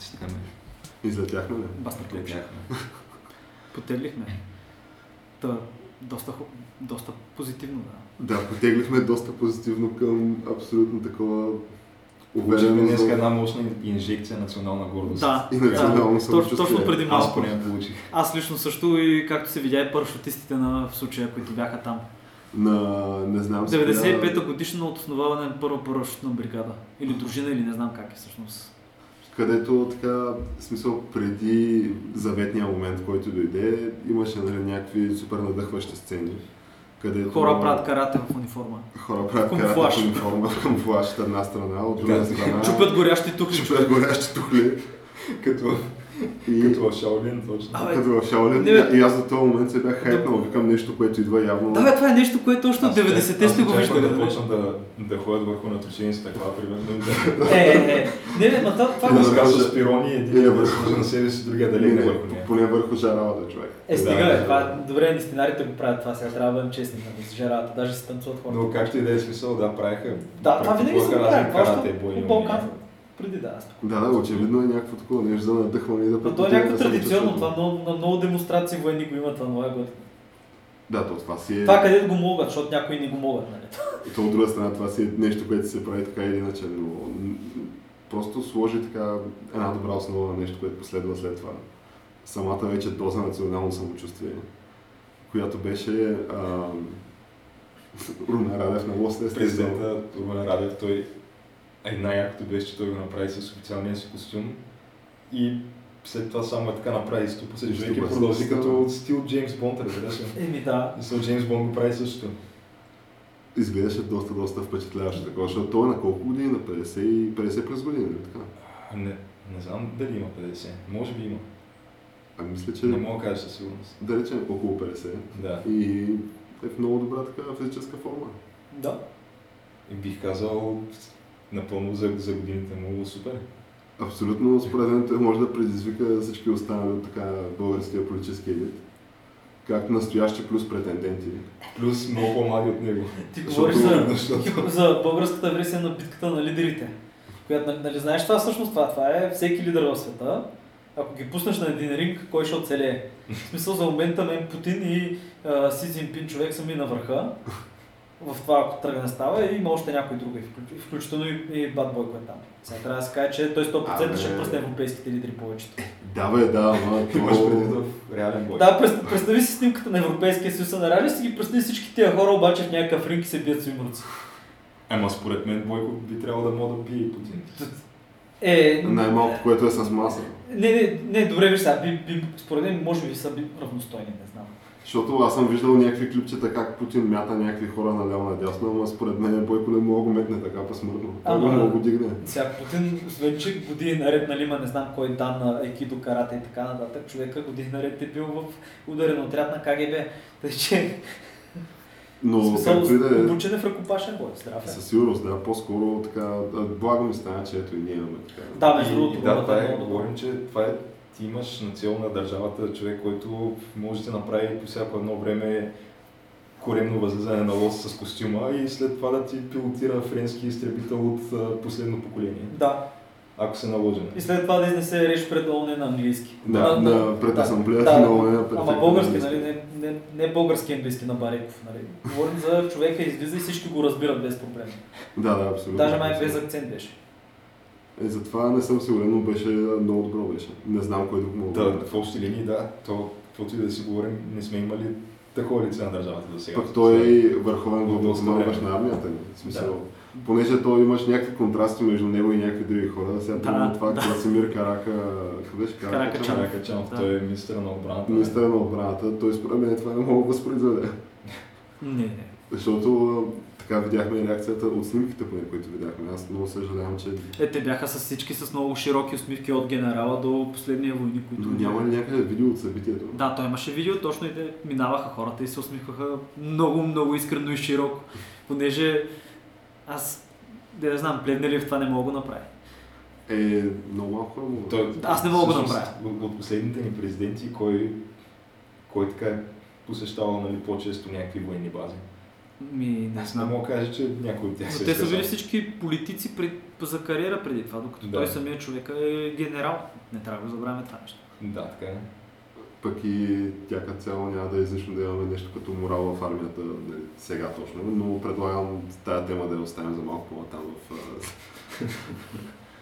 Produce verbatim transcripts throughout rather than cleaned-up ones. четири И излетяхме ли? Бастерклетяхме. Потеглихме. Та, доста, доста позитивно, да. Да, потеглихме доста позитивно към абсолютно такова... Получихме днес една мощна инжекция национална гордост. Да, и национално да, точно, точно преди малко. Аз, получих. Аз лично също и както се видя и парашутистите на в случая, които бяха там. На, не знам, деветдесет и пета годишна от основаване на първа парашутна бригада. Или дружина, или не знам как е всъщност. Където така, смисъл, преди заветния момент, който дойде, имаше нали, някакви супер надъхващи сцени. Където... Хора правят карате в униформа. Хора правят карате в униформа, в камуфлаж от една страна, от друга страна... Чупят горящи тухли. Чупят горящи тухли. Като... И... Като в Шаолин, точно. А, като в Шаолин. Не, бе... И аз до този момент се бях хайпнал, да... викам нещо, което идва явно. Да, бе, това е нещо, което още от деветдесетте сте го виждали. Да почнат да, да ходят върху наточени стъкла, примерно. Е, е, е. Не, не, ма това... Да разказва с пирони, един е върху на себе си, другия дали не върху нея. Поне върху жаралата, човек. Е, стига, бе, това... Добре, нестинарите го правят това, сега трябва да бъдем честни с жаралата, даже се танцуват хората. Но както и да е смисъл, да, правиха... Да, това винаги се правят, преди да аз така. Да, да, очевидно е някакво такова нещо за надъхване и да предпочитаме. Но то е някакво традиционно, това много, на много демонстрации военни го имат, това много е готино. Да, то това си е... Това където го могат, защото някои не го могат, нали? И то от друга страна това си е нещо, което се прави така или иначе, но просто сложи така една добра основа на нещо, което последва след това. Самата вече доза национално самочувствие, която беше... А... Румен Радев на лост е президента. Румен Радев, той... Най-якото беше, че той го направи с официалния си костюм и след това само е така направи ступа, след човек и продължи като стил Джеймс Бонд, разбираш ли? Еми да. И след Джеймс Бонд го прави също. Изглеждаше доста, доста впечатляващо такова, защото той е на колко години? На петдесет и петдесет през години, не така? Не, не знам дали има петдесет, може би има. А мисля, че... Не мога да кажа със сигурност. Да речем около петдесет. Да. И е в много добра така физическа форма. Да. И бих казал... Напълно за, за годините му супер. Абсолютно, според мен той може да предизвика всички останали от така българския политически елит. Както настоящи плюс претенденти. Плюс много по-млади от него. Ти говориш за, защото... за българската версия на битката на лидерите. Която, нали знаеш това всъщност това? Това е всеки лидер в света. Ако ги пуснеш на един ринг, кой ще оцелее? В смисъл за момента мен Путин и а, Си Дзинпин човек са ми на върха. В това, ако тръгне става, и има още някой друг, включително и Бат Бойко е там. Сега трябва да се каже, че той сто процента ще пръсне европейските лидери повечето. Да бе, да, ама ти имаш предвид в реален бой. Да, представи си снимката на Европейския съюз, на реален си ги пръсни всички тия хора, обаче в някакъв ринг се бият свимърци. Ема според мен Бойко би трябвало да мога да бие и Путин. Е... Най-малко, което е с маса. Не, не, не, добре, виж сега, според мен може би са равностойни, не знам. Защото аз съм виждал някакви клипчета как Путин мята някакви хора наляво надясно, ама според мен Бойко не мога го метне така посмъртно. Той го мога го дигне. Сега Путин вече години наред, нали има не знам кой дан на екидо, карата и така нататък, човека години наред е бил в ударен отряд на КГБ. Тъй че... Но както и да е... Обучен е в ръкопашен бой, здраве. Със сигурност, да, по-скоро така... Благо ми стана, че ето и ние имаме така. Да, между другото, това е много добър. Ти имаш на цел на държавата човек, който може да направи по всяко едно време коремно възлизане на лост с костюма и след това да ти пилотира френски изтребител от последно поколение. Да. Ако се наложено. И след това да изнесе реч пред ООН на английски. Да, на, на, на пред асамблеята да, на ООН на пред ама български, нали, не, не, не български английски на Бареков, нали. Говорим за човека излиза и всички го разбират без проблем. Да, да, абсолютно. Даже май без акцент беше. Е, затова не съм сигурен, но беше много добро беше. Не знам кой друг мога да бъде. Да, в общи линии, да. То, каквото и да си говорим, не сме имали такова лице на държавата до сега. Пък той е върховен главнокомандващ на армията ни. В смисъл, да. Понеже той имаш някакви контрасти между него и някакви други хора. Сега да, това да. Красимир Карака... Каракачанов. Каракачанов, да. Той е министър на отбраната. Министър на отбраната. Той според мен това не мога да възпроизведе. Не, не. Защото така видяхме реакцията от снимките, поне, които видяхме. Аз много съжалявам, че... Е, те бяха с всички с много широки усмивки от генерала до последния войни, които... Но няма ли някъде видео от събитието? Да, той имаше видео, точно и те минаваха хората и се усмихваха много, много искрено и широко. Понеже аз, не да знам, пледнели в това не мога да направя. Е, много малко хора мога. Той... Аз не мога да направя. От последните ни президенти, кой, кой така е посещавал нали, по-често някакви военни бази? Ми, не знам. Не мога да кажа, че някои от тях са. Те са били всички политици пред, за кариера преди това, докато да. Той самия човек е генерал. Не трябва да забравяме това нещо. Да, така е. Пък и тя като цяло няма да е излишно да имаме нещо като морал в армията сега точно, но предлагам тая тема да я оставим за малко по-натам в,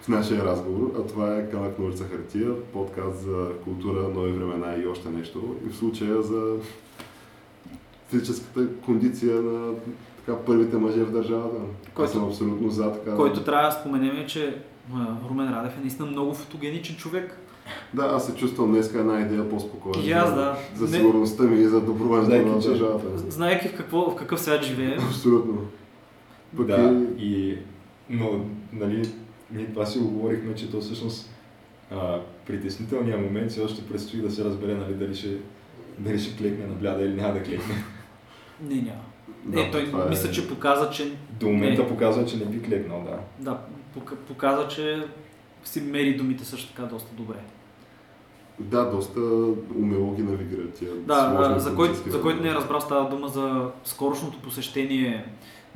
в нашия разговор. А това е Камък, ножица, хартия, подкаст за култура, нови времена и още нещо. И в случая за физическата кондиция на така, първите мъже в държавата. Който, съм абсолютно за така... Който трябва да споменем е, че Румен Радев е наистина много фотогеничен човек. Да, аз се чувствам днеска една идея по-спокойна. И аз да. За сигурността ми и за доброването на държавата. Знаеки в, какво, в какъв свят живеем. Абсолютно. Пък да, и... и... Но, нали, ние това си оговорихме, че то всъщност а, притеснителният момент все още предстои да се разбере, нали, дали ще, дали ще клекне на бляда или няма да клекне. Не, няма. Да, е, той мисля, е... че показва, че... До момента не... показва, че не би клекнал, да. Да, показва, че си мери думите също така доста добре. Да, доста умело ги навигират тия. Да, за който, за който не е разбрал, става дума за скорошното посещение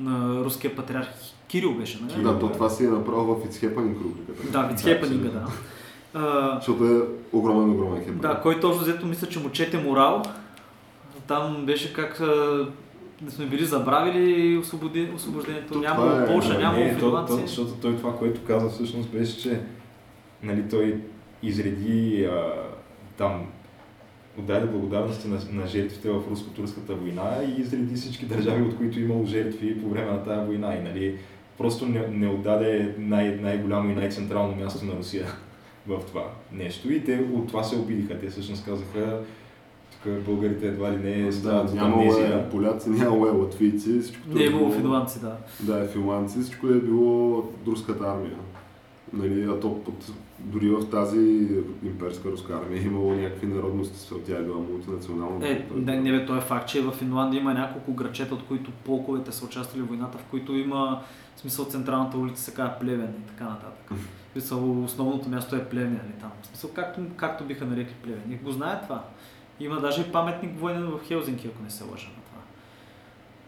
на руския патриарх Кирил беше, нали? Да, то това си е направо в It's Happening рубриката. Да, в It's Happening, да. да. А, защото е огромен, огромен хепенинг. Да, който общо взето мисля, че му чете морал. Там беше как не сме били забравили освобождението. Нямало Полша, нямало Финландия. Защото той това, което каза всъщност беше, че нали, той изреди а, там, отдаде благодарности на, на жертвите в руско-турската война и изреди всички държави, от които имало жертви по време на тази война и нали, просто не, не отдаде най- най-голямо и най-централно място на Русия в това нещо и те от това се обидиха, те всъщност казаха тук българите едва ли не стават от амнезия. Нямало е поляци, нямало е латвийци, всичко не е било финландци, да. Да, финландци, всичко е било от руската армия. Нали, а то под, дори в тази имперска руска армия имало някакви народности, тя е била мултинационална. Е, не, не бе, то е факт, че в Финландия има няколко грачета, от които полковете са участвали в войната, в които има в смисъл централната улица се казва Плевен и така нататък. Мисъл, основното място е Плевен или там. В смисъл, както, както биха нарекли Плевен. И го знае това. Има даже и паметник военен в Хелзинки, ако не се лъжа на това.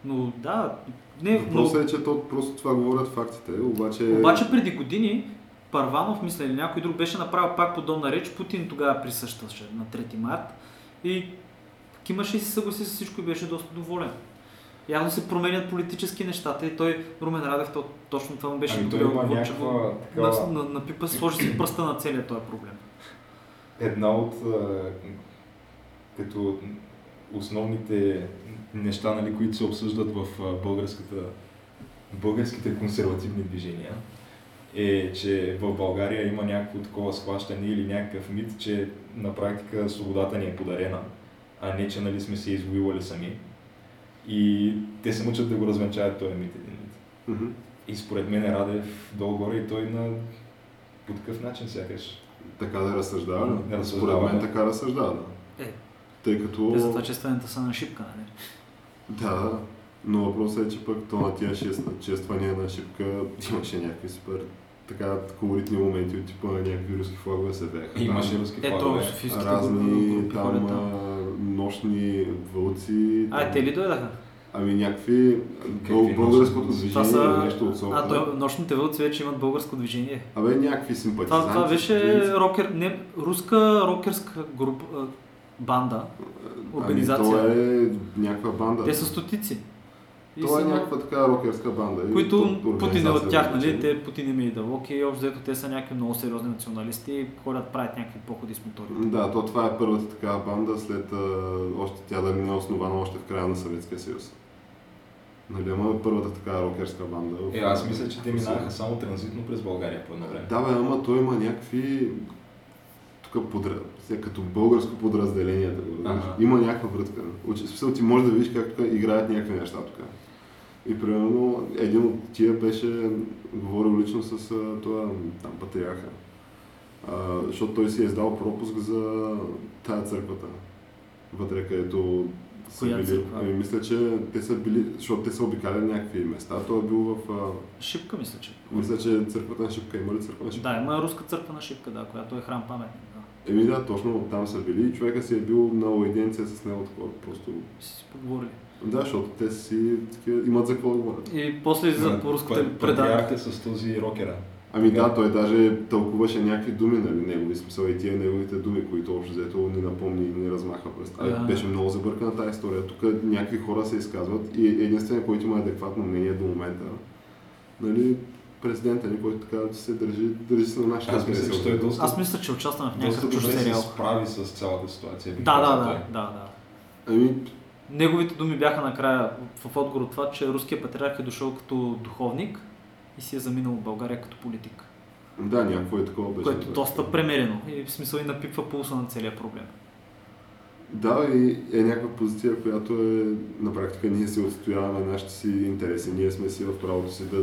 Но да, не. Въпросът е, че то, просто това говорят фактите. Обаче, обаче преди години. Перванов, мисля, или някой друг беше направил пак подобна реч, Путин тогава присъстваше на трети март и кимаше и се съгласи с всичко и беше доста доволен. Явно се променят политически нещата и той, Румен Радев, то, точно това му беше добре отговор, че някаква... на, на, на пипа сложи си пръста на целия този проблем. Една от като основните неща, нали, които се обсъждат в българската, българските консервативни движения, е, че в България има някакво такова схващане или някакъв мит, че на практика свободата ни е подарена, а не, че нали сме се извоювали сами. И те се мъчат да го развенчават този мит един мит. Mm-hmm. И според мен Радев долу-горе и той на по такъв начин сякаш. Така да разсъждава, mm-hmm. да разсъждава. Според мен да. така разсъждава, да. Е, тъй като... те за това честванията са на шипка, нали? Да. Но въпросът е, че пък то на тия чествания на шипка имаше някакви супер така колоритни моменти от типа на някакви руски флагове се бяха. Имаше руски флагове. Ето, разни там нощни вълци. А, там... те ли дойдаха? Ами някакви българското движение или нещо от сорта. А, той, нощните вълци вече имат българско движение. Абе, някакви симпатизанти. Това беше рокер, не, руска рокерска група, банда, организация. Ами, то е някаква банда. Те са стотици. Това е са... някаква така рокерска банда. Които Путин е от тях, нали? Те Путин им е идалок и общо те са някакви много сериозни националисти и хората правят някакви походи с моторите. Да, то това е първата такава банда, след още тя да мине основана още в края на Съветския съюз. Нали, ама първата такава рокерска банда. Е, аз мисля, че те минаха само транзитно през България по едно време. Да, бе, ама той има някакви... Подра... като българско подразделение, да го разбираш. Има някаква врътка. Смисъл, ти можеш да видиш как тук играят някакви неща тук. И примерно един от тия беше говорил лично с това там патриарха. А, защото той си е издал пропуск за тая църквата. Вътре, където са коя били. Църква? И мисля, че те са били, защото те са обикаляли някакви места. Той е бил в... Шипка, мисля, че. Мисля, че църквата на Шипка. Има ли църква на Шипка? Да, има руска църква на Шипка, да, която е храм паметник. Еми да, точно оттам са били и човека си е бил на аудиенция с него такова, просто... Си си поговорили. Да, защото те си имат за какво да говорят. И после за руските предавахте с този рокера. Ами да, той даже тълкуваше някакви думи, нали, негови смисъл и тия неговите думи, които общо взето ни напомни и ни размаха пръста. Беше много забъркана тази история. Тук някакви хора се изказват и единствено, който има адекватно мнение до момента, нали, президента ни, който така се държи, държи се на нашите интереси. Доста... Аз мисля, че участвам в някакъв чужд сериал. Се справи с цялата ситуация. Да, да, да, да, да. Ами... Неговите думи бяха накрая в отговор от това, че руският патриарх е дошъл като духовник и си е заминал от България като политик. Да, някакво е такова беше. Което доста премерено и в смисъл и напипва пулса на целия проблем. Да, и е някаква позиция, която е на практика ние се отстояваме на нашите си интереси. Ние сме си в правото си да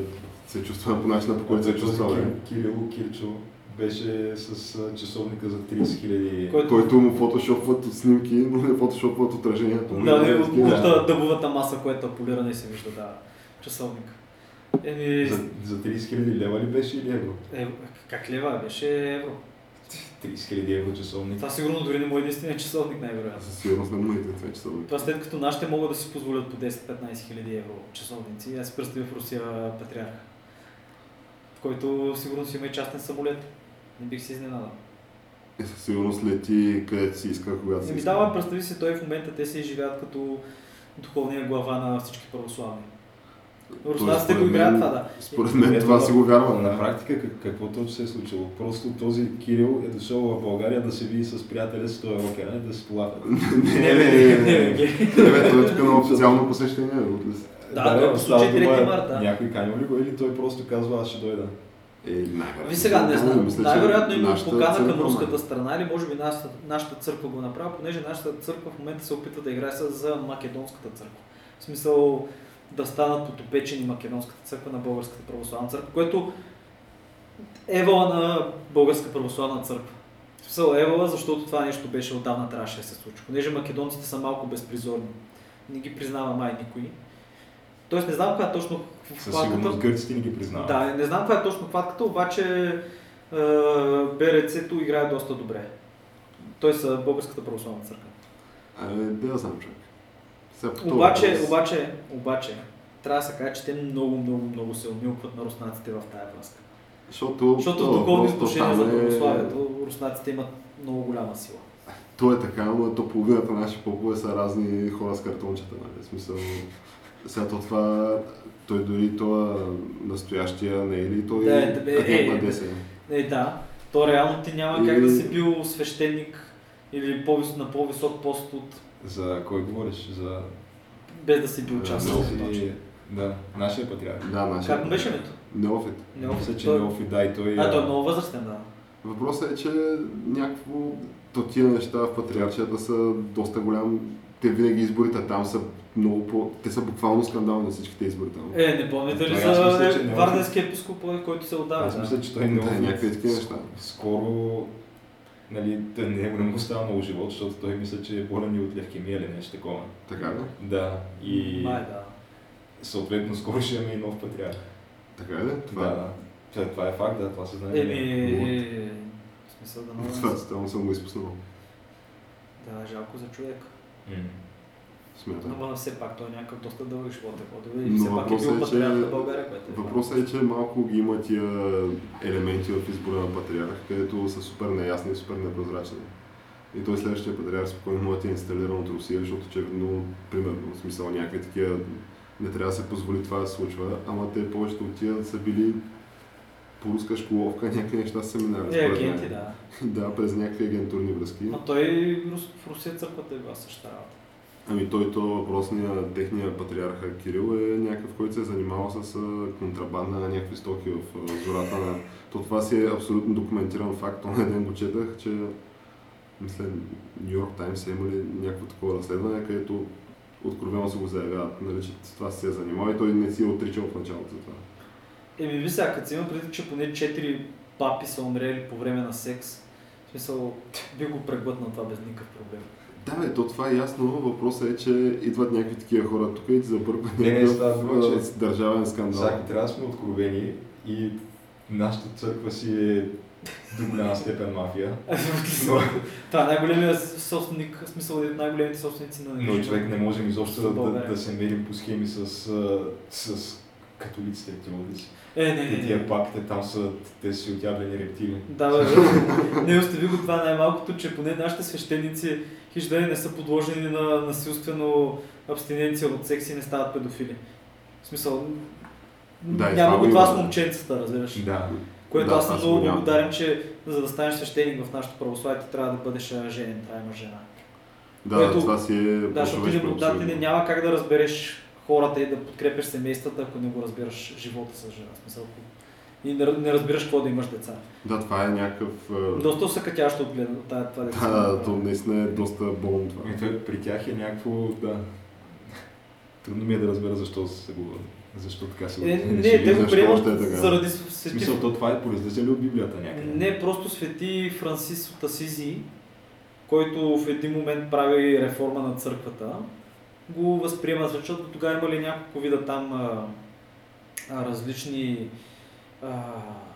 се чувстваме по начина, по който се чувстваме. Кирил Кирчо беше с часовника за трийсет хиляди. Който... който му фотошопват от снимки, но не фотошопват отражението. Да, не, от да. Дъбовата маса, която полирана и се вижда, да, часовник. Еми... За, за трийсет хиляди лева ли беше или евро? Е, как лева? Беше евро. трийсет хиляди евро часовник. Това сигурно дори не му е единствения часовник най-вероятно. Със сигурност не му е единствения часовник. Това след като нашите могат да си позволят по десет-петнайсет хиляди евро часовници, аз си пръстим в Русия патриарха, в който сигурно си има и частен самолет. Не бих си изненадал. Е, със сигурност лети където си иска, когато си иска. Да, представи си, той в момента те се изживяват като духовния глава на всички православни. Руснаците го играят това, да. Според мен това си го вярва. На практика какво точно се е случило? Просто този Кирил е дошъл в България да се види с приятеля с този рокер, да се полаха. Не, не, не, не. Той е тук на официално посещение. Да, в случай трети март. Някой канил ли го или той просто казва, аз ще дойда? Ви сега не знам. Най-вероятно има покана към руската страна или може би нашата църква го направи, понеже нашата църква в момента се опитва да играе за македонската църква. В смисъл да станат потопечени македонската църква на българската православна църква, което евала на българска православна църква. Смисъл евала, защото това нещо беше отдавна трябваше да се случи, понеже македонците са малко безпризорни. Не ги признава май никой. Тоест не знам каква е точно хватката. Със сигурност гърците не ги признават. Да, не знам каква е точно хватката, обаче е, Берецето играе доста добре. Той са българската православна църква. Абе, да знам човек. Обаче, обаче, обаче, трябва да се каже, че те много, много, много се умилкват на руснаците в тая връзка. Защото, Защото в духовни отношения за православието, руснаците имат много голяма сила. То е така, но то половината наши попове са разни хора с картончета, нали? В смисъл, сега то това, той дори това настоящия, не е ли той да, е, е, е, е, е, е, да, то реално ти няма и... как да си бил свещеник или по-вис... на по-висок пост от... За кой говориш? За... Без да си бил участвал. И... Да, нашия патриарх. Да, нашия. Как беше името? Неофит. Неофит, че той... Неофит, да, и той... А, той е много възрастен, да. Въпросът е, че някакво... То тия неща в патриархията са доста голям... Те винаги изборите там са много по... Те са буквално скандални всичките избори там. Е, не помните ли за варденския епископ, който се отдава? Аз мисля, че той е Неофит. Да, някакви такива неща. Скоро... Нали, не му става много живот, защото той мисля, че е болен и от левкемия или нещо такова. Така ли? Да? Да. И Май, да. Съответно скоро ще имаме и нов патриарх. Така ли? Това... Да, да. Това е факт, да, това се знае. Еми, е, е, е. В смисъл да много... Това стално съм го изпуснал. Да, жалко за човек. Смятам. Но все пак той е някакъв доста дълъг живот, и все пак е бил патриарх на България, което е. Въпросът е, че малко ги има тия елементи в избора на патриарх, където са супер неясни и супер непрозрачни. И той следващия патриарх спокойно може да е инсталиран от Русия, защото очевидно, примерно, в смисъл някакви такива не трябва да се позволи това да се случва, ама те повечето от тия са били по руска школовка, някакви неща са минали. Е, агенти, да. Да, през някакви агентурни връзки. А той в Русия църквата е била същата работа. Ами той то въпросният техния патриарха Кирил е някакъв, който се е занимавал с контрабанда на някакви стоки в зората на... То това си е абсолютно документиран факт. Онай ден го четах, че мисля, Ню Йорк Таймс е имали някакво такова разследване, където откровено се го заявяват, нали, че това се е занимава и той не си е отричал в началото за това. Еми ви сега, като си има преди, че поне четири папи са умрели по време на секс, в смисъл би го преглътнал това без никакъв проблем. Да, бе, то това е ясно. Въпросът е, че идват някакви такива хора тук и ти забъркват някакъв държавен скандал. Всяки трябва да сме откровени и нашата църква си е до голяма степен мафия. Това е най-големият собственик, в смисъл най-големите собственици на нещо. Но човек не можем изобщо да се мерим по схеми с католиците активовици. Е, не, не, не. Тия пак, те там са, те си отявлени рептили. Да, бе, не остави го това най-малкото, че поне нашите свещеници хиждани не са подложени на насилствено абстиненция от секс и не стават педофили. В смисъл, да, няма го това с момченцата, разбираш. Да. Което да, аз съм много благодарен, че за да станеш свещеник в нашето православие, ти трябва да бъдеш женен, трябва да има жена. Да, което, това си е по-човешко. Да, да, няма как да разбереш хората и да подкрепиш семействата, ако не го разбираш живота с жена. Смисъл, и не разбираш какво да имаш деца. Да, това е някакъв... Доста усъкътящо отгледано това, това деца. Да, то наистина е доста болно това. Ето, при тях е някакво... Да. Трудно ми е да разбера защо се го... Защо така се е, не, не, те го приемат е заради свети... Мисълта това е произлиза ли от Библията някъде? Не, просто свети Франсис от Асизи, който в един момент прави реформа на църквата, го възприема, защото тогава имали няколко вида там а, а, различни а,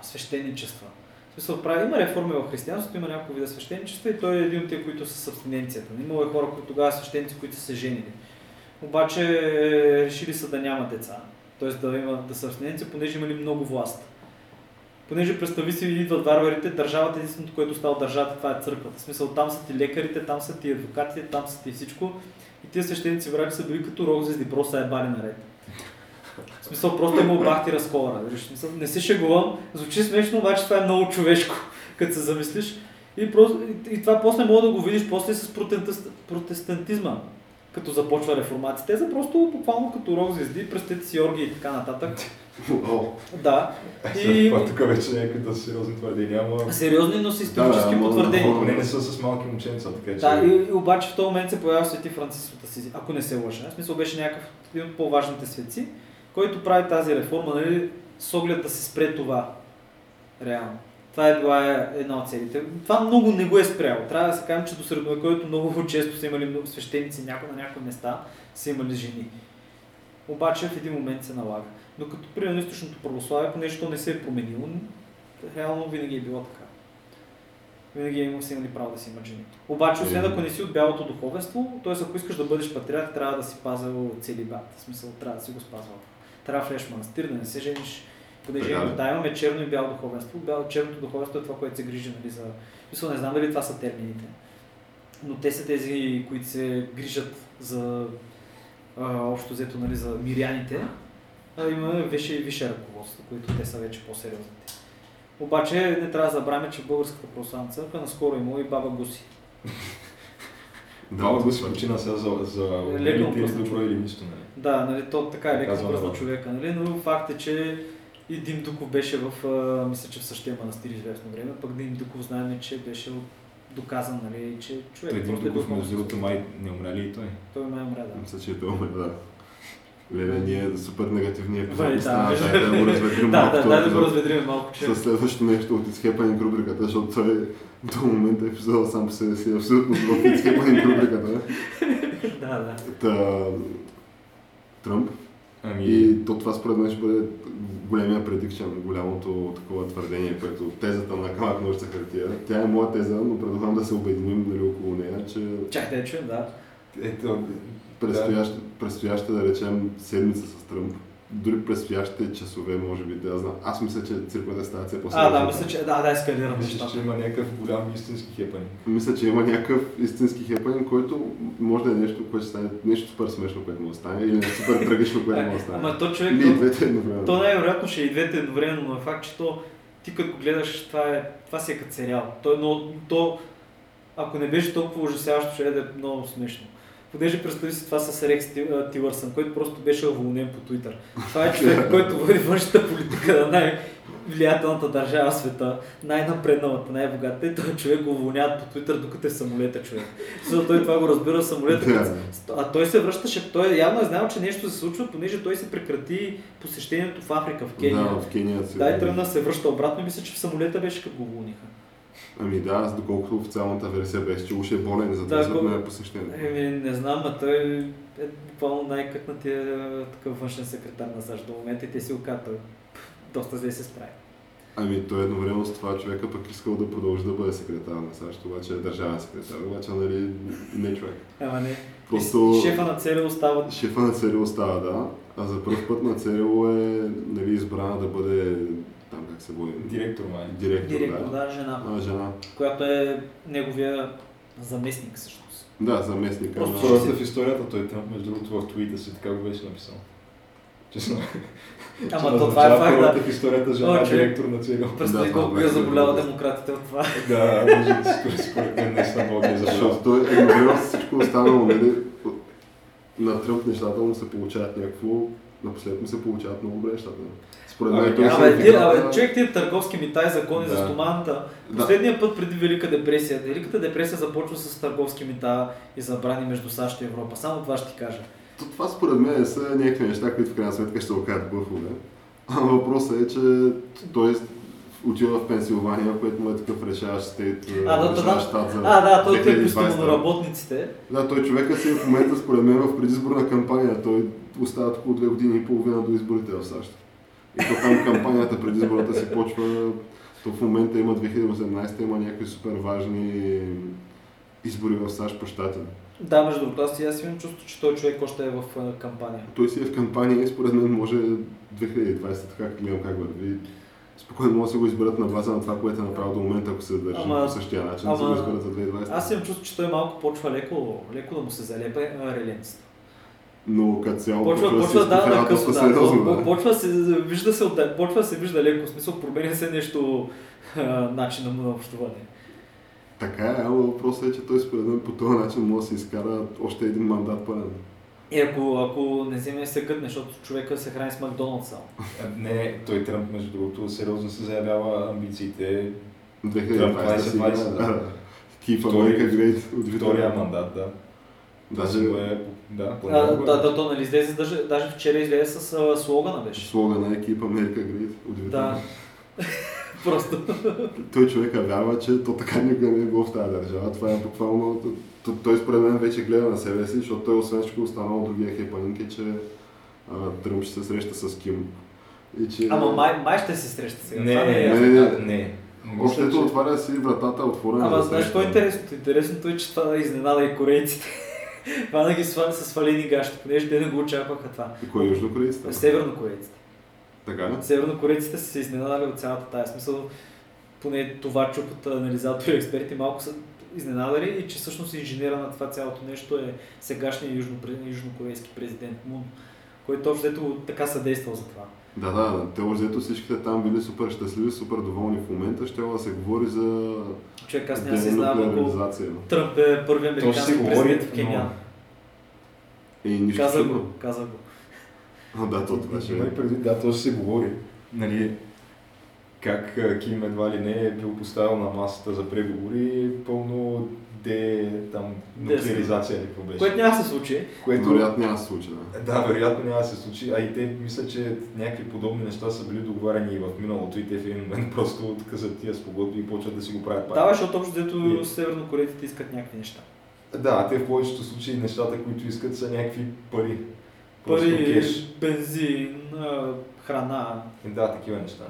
свещеничества. Смисъл, прави, има реформи в християнството, има няколко вида свещеничества и той е един от тия, които са с абстиненцията. Имало е хора, които тогава свещеници, които са се женили. Обаче решили са да няма деца, т.е. да има да са абстиненци, понеже имали много власт. Понеже представи си идват варварите, държавата единственото, което става държавата, това е църквата. В смисъл, там са ти лекарите, там са ти адвокатите, там са ти всичко. И тези свещеници врали са били като рок звезди, просто са ебали наред. В смисъл, просто има бахти разкора. Не се шегувам, звучи смешно, обаче това е много човешко, като се замислиш. И, просто, и това после мога да го видиш после с протестантизма, като започва реформацията. Те са просто буквално като рок звезди, пръстете си орги и така нататък. Да. И... Тук вече някакви сериозни твърдения, ама... Сериозни, но с исторически да, потвърдения. Поне не са с малки момченца, така че... Да, и, и обаче в този момент се появява свети Франциск от Асизи, ако не се лъжа. В смисъл беше някакъв от по-важните светци, който прави тази реформа, нали, с оглед да се спре това. Реално. Това е била една от целите. Това много не го е спряло. Трябва да се кажем, че до средновековието много често са имали свещеници някои на някои места, са имали жени. Обаче в един момент се налага. Докато примерно източното православие, понеже то не се е променило, реално винаги е било така. Винаги е имало си имали право да си имат жени. Обаче, освен ако не си от бялото духовенство, т.е. ако искаш да бъдеш патриарх, трябва да си пазил целибат. В смисъл, трябва да си го спазвал. Трябва да влезеш в манастир, да не се жениш. Понеже да, да имаме черно и бяло духовенство. Бяло, черното духовенство е това, което се грижи, нали, за... Мисъл, не знам дали това са термините. Но те са тези, които се грижат за а, общо взето, нали, за миряните. А, имаме висше и висше ръководство, които те са вече по-сериозните. Обаче не трябва да забравяме, че българската православна църква наскоро има и баба Гуси. Баба Гуси причина сега за отделите и добро или нищо, нали? Да, нали, то така е леко пръсна човека, нали, но факт е, че и Дим Дуков беше в, а, мисля, че в същия манастир известно време, пък Дим Дуков знаем, че беше доказан, нали, че човек... Той Дим Дуков, между другото, май не умря ли и той? Той май умря, да. Мисля, че той умря, да. Леле, ние супер негативния епизод да станаш, да, да го разведрим малко. Да, да, да го разведрим малко, че... Със следващото нещо от изхепанинг рубриката, защото той до момента епизодът сам по себе си абсолютно в изхепанинг рубриката. Да, да. Та... Тръмп. Ами... И то това според мен ще бъде големия предикшен, голямото такова твърдение, което тезата на камък ножица хартия. Тя е моя теза, но предлагам да се обединим, нали, около нея, че... Чак да я чуем, да. Ето... Предстояща, предстояща, да речем, седмица с Тръмп, дори предстоящите часове, може би, да знам. Аз мисля, че цирквата става все по-сериозна. А, да, мисля, че да, да, ескалирам. Мисля, че има някакъв голям истински хепанинг. Мисля, че има някакъв истински хепанинг, който може да е нещо, което ще стане, нещо супер смешно, което може да стане, или нещо супер трагично, което може да стане. Ама то човек, или и двете едновременно. То най-вероятно ще и двете едновременно, но е факт, че то, ти като го гледаш, това, е, това си е като сериал. То, но, то, ако не беше толкова ужасяващо, ще е да е много смешно. Понеже представи си това с Рекс Тилърсън, който просто беше уволнен по Twitter. Това е човек, който води външната политика на най-влиятелната държава в света, най-напредналата, най-богата, и този човек го уволняват по Twitter, докато е самолета човек. Защото той това го разбира в самолета, а той се връщаше, той явно е знал, че нещо се случва, понеже той се прекрати посещението в Африка, в Кения. Да, в Кения се. Да, и тръгна се връща обратно и мисля, че в самолета беше като го уволниха. Ами да, аз доколкото официалната версия беше, че уж е болен за да, това ме е посещение. Еми не знам, а той е буквално най-кътнатия такъв външен секретар на САЩ до момента и те си го казват, доста зле се справи. Ами той едновременно с това човека пък искал да продължи да бъде секретар на САЩ, обаче е държавен секретар, обаче нали не човек. Ама не. Просто... Шефа на ЦРУ остава. Шефа на ЦРУ остава, да. А за първ път на ЦРУ е нали, избрана да бъде там как се води. Директор, май. Директор, Директор да. да, жена. А, жена. Която е неговия заместник всъщност. Да, заместник. Просто се... в историята той Тръмп, между другото в твита си така го беше написал. Честно. Ама то това е факт, да. В историята жена е директор на ЦРУ. Представи колко я заболява демократите от това. Да, може според мен наистина много не заболява. Защото той е едновременно с всичко останало, нали? На Тръмп нещата му се получават някакво, напоследък му се получават много добре нещата. Според мен това са... Абе, човек тия търговски мита и закони да. За стоманата. Последния път преди Велика депресия. Великата депресия започва с търговски мита и забрани между САЩ и Европа. Само това ще ти кажа. То, това според мен са някакви неща, които в крайна сметка ще окажат глъфове. А въпросът е, че той отива в Пенсилвания, което му е такъв решаващ стейт, решаващ щат за две хиляди и двадесета. А, да, той е пустимо на работниците. Да, той човека си в момента според мен в предизборна кампания. Той остава около две години и половина до изборите в САЩ. И то там кампанията предизборната си почва, то в момента има две хиляди и осемнадесета, има някакви супер важни избори в САЩ по щата. Да, между другото, аз си имам чувство, че той човек още е в кампания. Той си е в кампания и според мен може две хиляди и двадесета, така гледам как върви. Спокойно може да се го изберат на база на това, което е направил до момента, ако се държи ама, по същия начин, ама, да се го изберат за две хиляди и двадесета. Аз имам чувство, че той малко почва леко, леко да му се залепе реленцията. Но като цяло почва, почва, почва да, да, да, късо, да, сериозно, да. Почва се вижда, се, почва се вижда леко, в смисъл променя се нещо начина му на общуване. Така е, ама въпросът е, че той според мен по този начин може да се изкара още един мандат пълен. И ако, ако не вземе се гътне, защото човека се храни с Макдоналдс само. Не, той Тръмп между другото сериозно се заявява амбициите. две хиляди и двадесета. Keep America Great. Втория мандат, да. Даже е, да, а, да, да, да, то нали излезе, даже, даже вчера излезе с а, слогана беше. Слогана е Keep America Great. Да. Просто. Той човека вярва, че то така никога не е било в тази държава. Това е буквално... Той според мен вече гледа на себе си, защото той освен всичко останало другия хепанинг е, че Тръмп ще се среща с Ким. И, че... Ама май, май ще се среща сега. Не, не, не, не. не, не. Общото че... отваря си вратата, отворена за среща. Ама знаеш, какво е интересното? Интересното е, че това да изненада и корейците. Това да ги свали с свалени гащи, понеже те не го очакваха това. И кой е южнокорейците? Севернокорейците. Така, не? Севернокорейците са се изненадали от цялата тая смисъл, поне това чупат анализатори и експерти малко са изненадали и че всъщност инженера на това цялото нещо е сегашният южнокорейски президент Мун, който общото така съдействал за това. Да, да, те общото всичките там били супер щастливи, супер доволни в момента, ще да се говори за денуклеаризация. Тръмп е първи американски президент в Кения. Но... Каза го, каза го. Да, то това ще е. Преди, да, то ще се говори. Нали, как Ким едва ли не е бил поставил на масата за преговори пълно де там нуклеаризация или какво беше. Което няма се случи. Което... Вероятно няма се случи, да. Да, вероятно няма се случи. А и те мисля, че някакви подобни неща са били договарени и в миналото и те в един момент просто отказат тия спогодби и почват да си го правят пак. Да, защото общо дето севернокорейците искат някакви неща. Да, те в повечето случаи нещата, които искат са някакви пари. Пари, бензин, храна. Да, такива неща.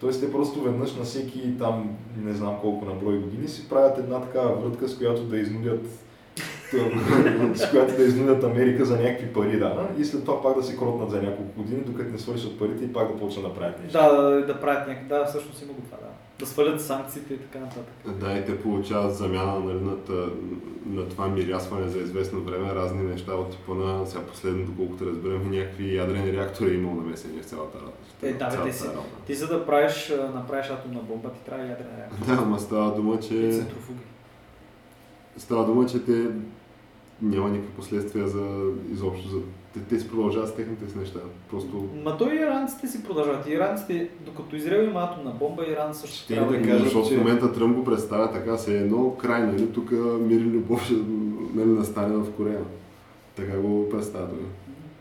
Тоест те просто веднъж на всеки там, не знам колко на брой години, си правят една такава врътка, с която да изнудят с която да изнудят Америка за някакви пари, да. И след това пак да се кротнат за няколко години, докато не свършат парите и пак да почнат да правят нещо. Да, да, да правят някакви. Да, всъщност има го това, да. Да свалят санкциите и така нататък. Да, и те получават замяна нали, на, на това мирясване за известно време, разни неща от типа на сега последно, доколкото разберем, някакви ядрени реактори имало намесени в цялата работа. Е, да, бе, ти, си, ти за да правиш, направиш атомна бомба, ти трябва ядрена реактор. Да, ама става дума, че... Центрофуги. Става дума, че те няма никакви последствия за изобщо. За... Те, те си продължават с техните си неща. Просто... Ма то и иранците си продължават. Иранците, докато Израел има атомна бомба, Иран също ще трябва да кажат, защото че... в момента Тръмп го представя така, се едно край, нали, тук мир и любов ще нали, настане в Корея. Така го представя.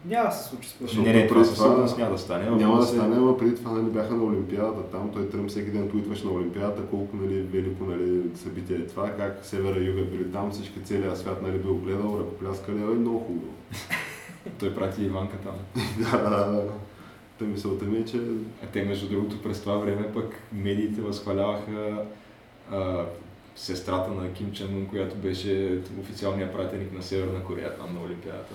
Няма се случи според. Не, не, това със няма да стане. Няма да стане, ама преди това нали, бяха на Олимпиадата там, той Тръмп всеки ден туитваш на Олимпиадата, колко нали, велико нали, събитие е това, как севера и юга били там, всички целият свят нали, бил гледал, ръкопляскали и много хубаво. Той прати Иванка там. Да, да, да. Та мисълта ми е, че... А те, между другото, през това време пък медиите възхваляваха а, сестрата на Ким Чен Ун, която беше официалният пратеник на Северна Корея там на Олимпиадата.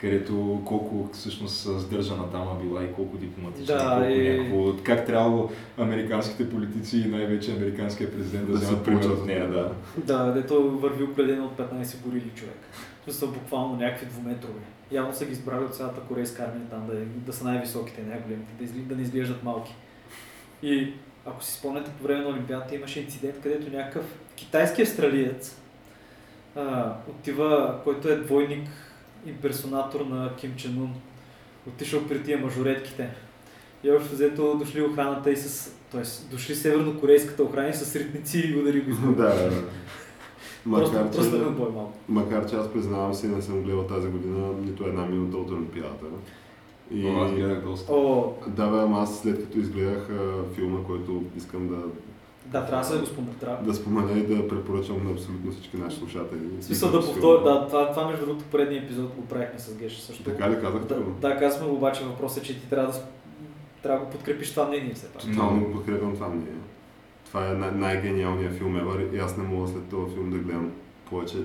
Където колко всъщност сдържана дама била и колко дипломатична, да, колко и... някакво... Как трябвало американските политици и най-вече американският президент да, да вземат пример от нея, да. Да, дето върви опледен от петнайсет горили човек. Са буквално някакви двуметрови. Явно са ги избрали от цялата корейска армия там, да, да са най-високите, най-големите, да, изли... да не изглеждат малки. И ако си спомняте, по време на Олимпиадата имаше инцидент, където някакъв китайски австралиец а, отива, който е двойник имперсонатор на Ким Чен Ун, отишъл при тия мажоретките. И общо взето дошли охраната и с... Тоест, дошли севернокорейската охрана и с ритници и удари го изглежда. Да, да, да. Макар, просто, че, бой, макар че аз признавам си, не съм гледал тази година нито една минута от Олимпиадата. И... О, аз гледах доста. О... Да, бе, ама аз след като изгледах а, филма, който искам да... Да, трябва да го спомена. Да спомена и да препоръчам на абсолютно всички наши слушатели. В смисъл да повторя, да, това, това между другото предния епизод го правихме с Геша също. Така ли казахте? Да, да, казваме, обаче въпросът е, че ти трябва да, трябва да го подкрепиш това мнение все пак. Тотално го подкрепям това мнение. Това е най- най-гениалният филм ever и аз не мога след този филм да гледам повече.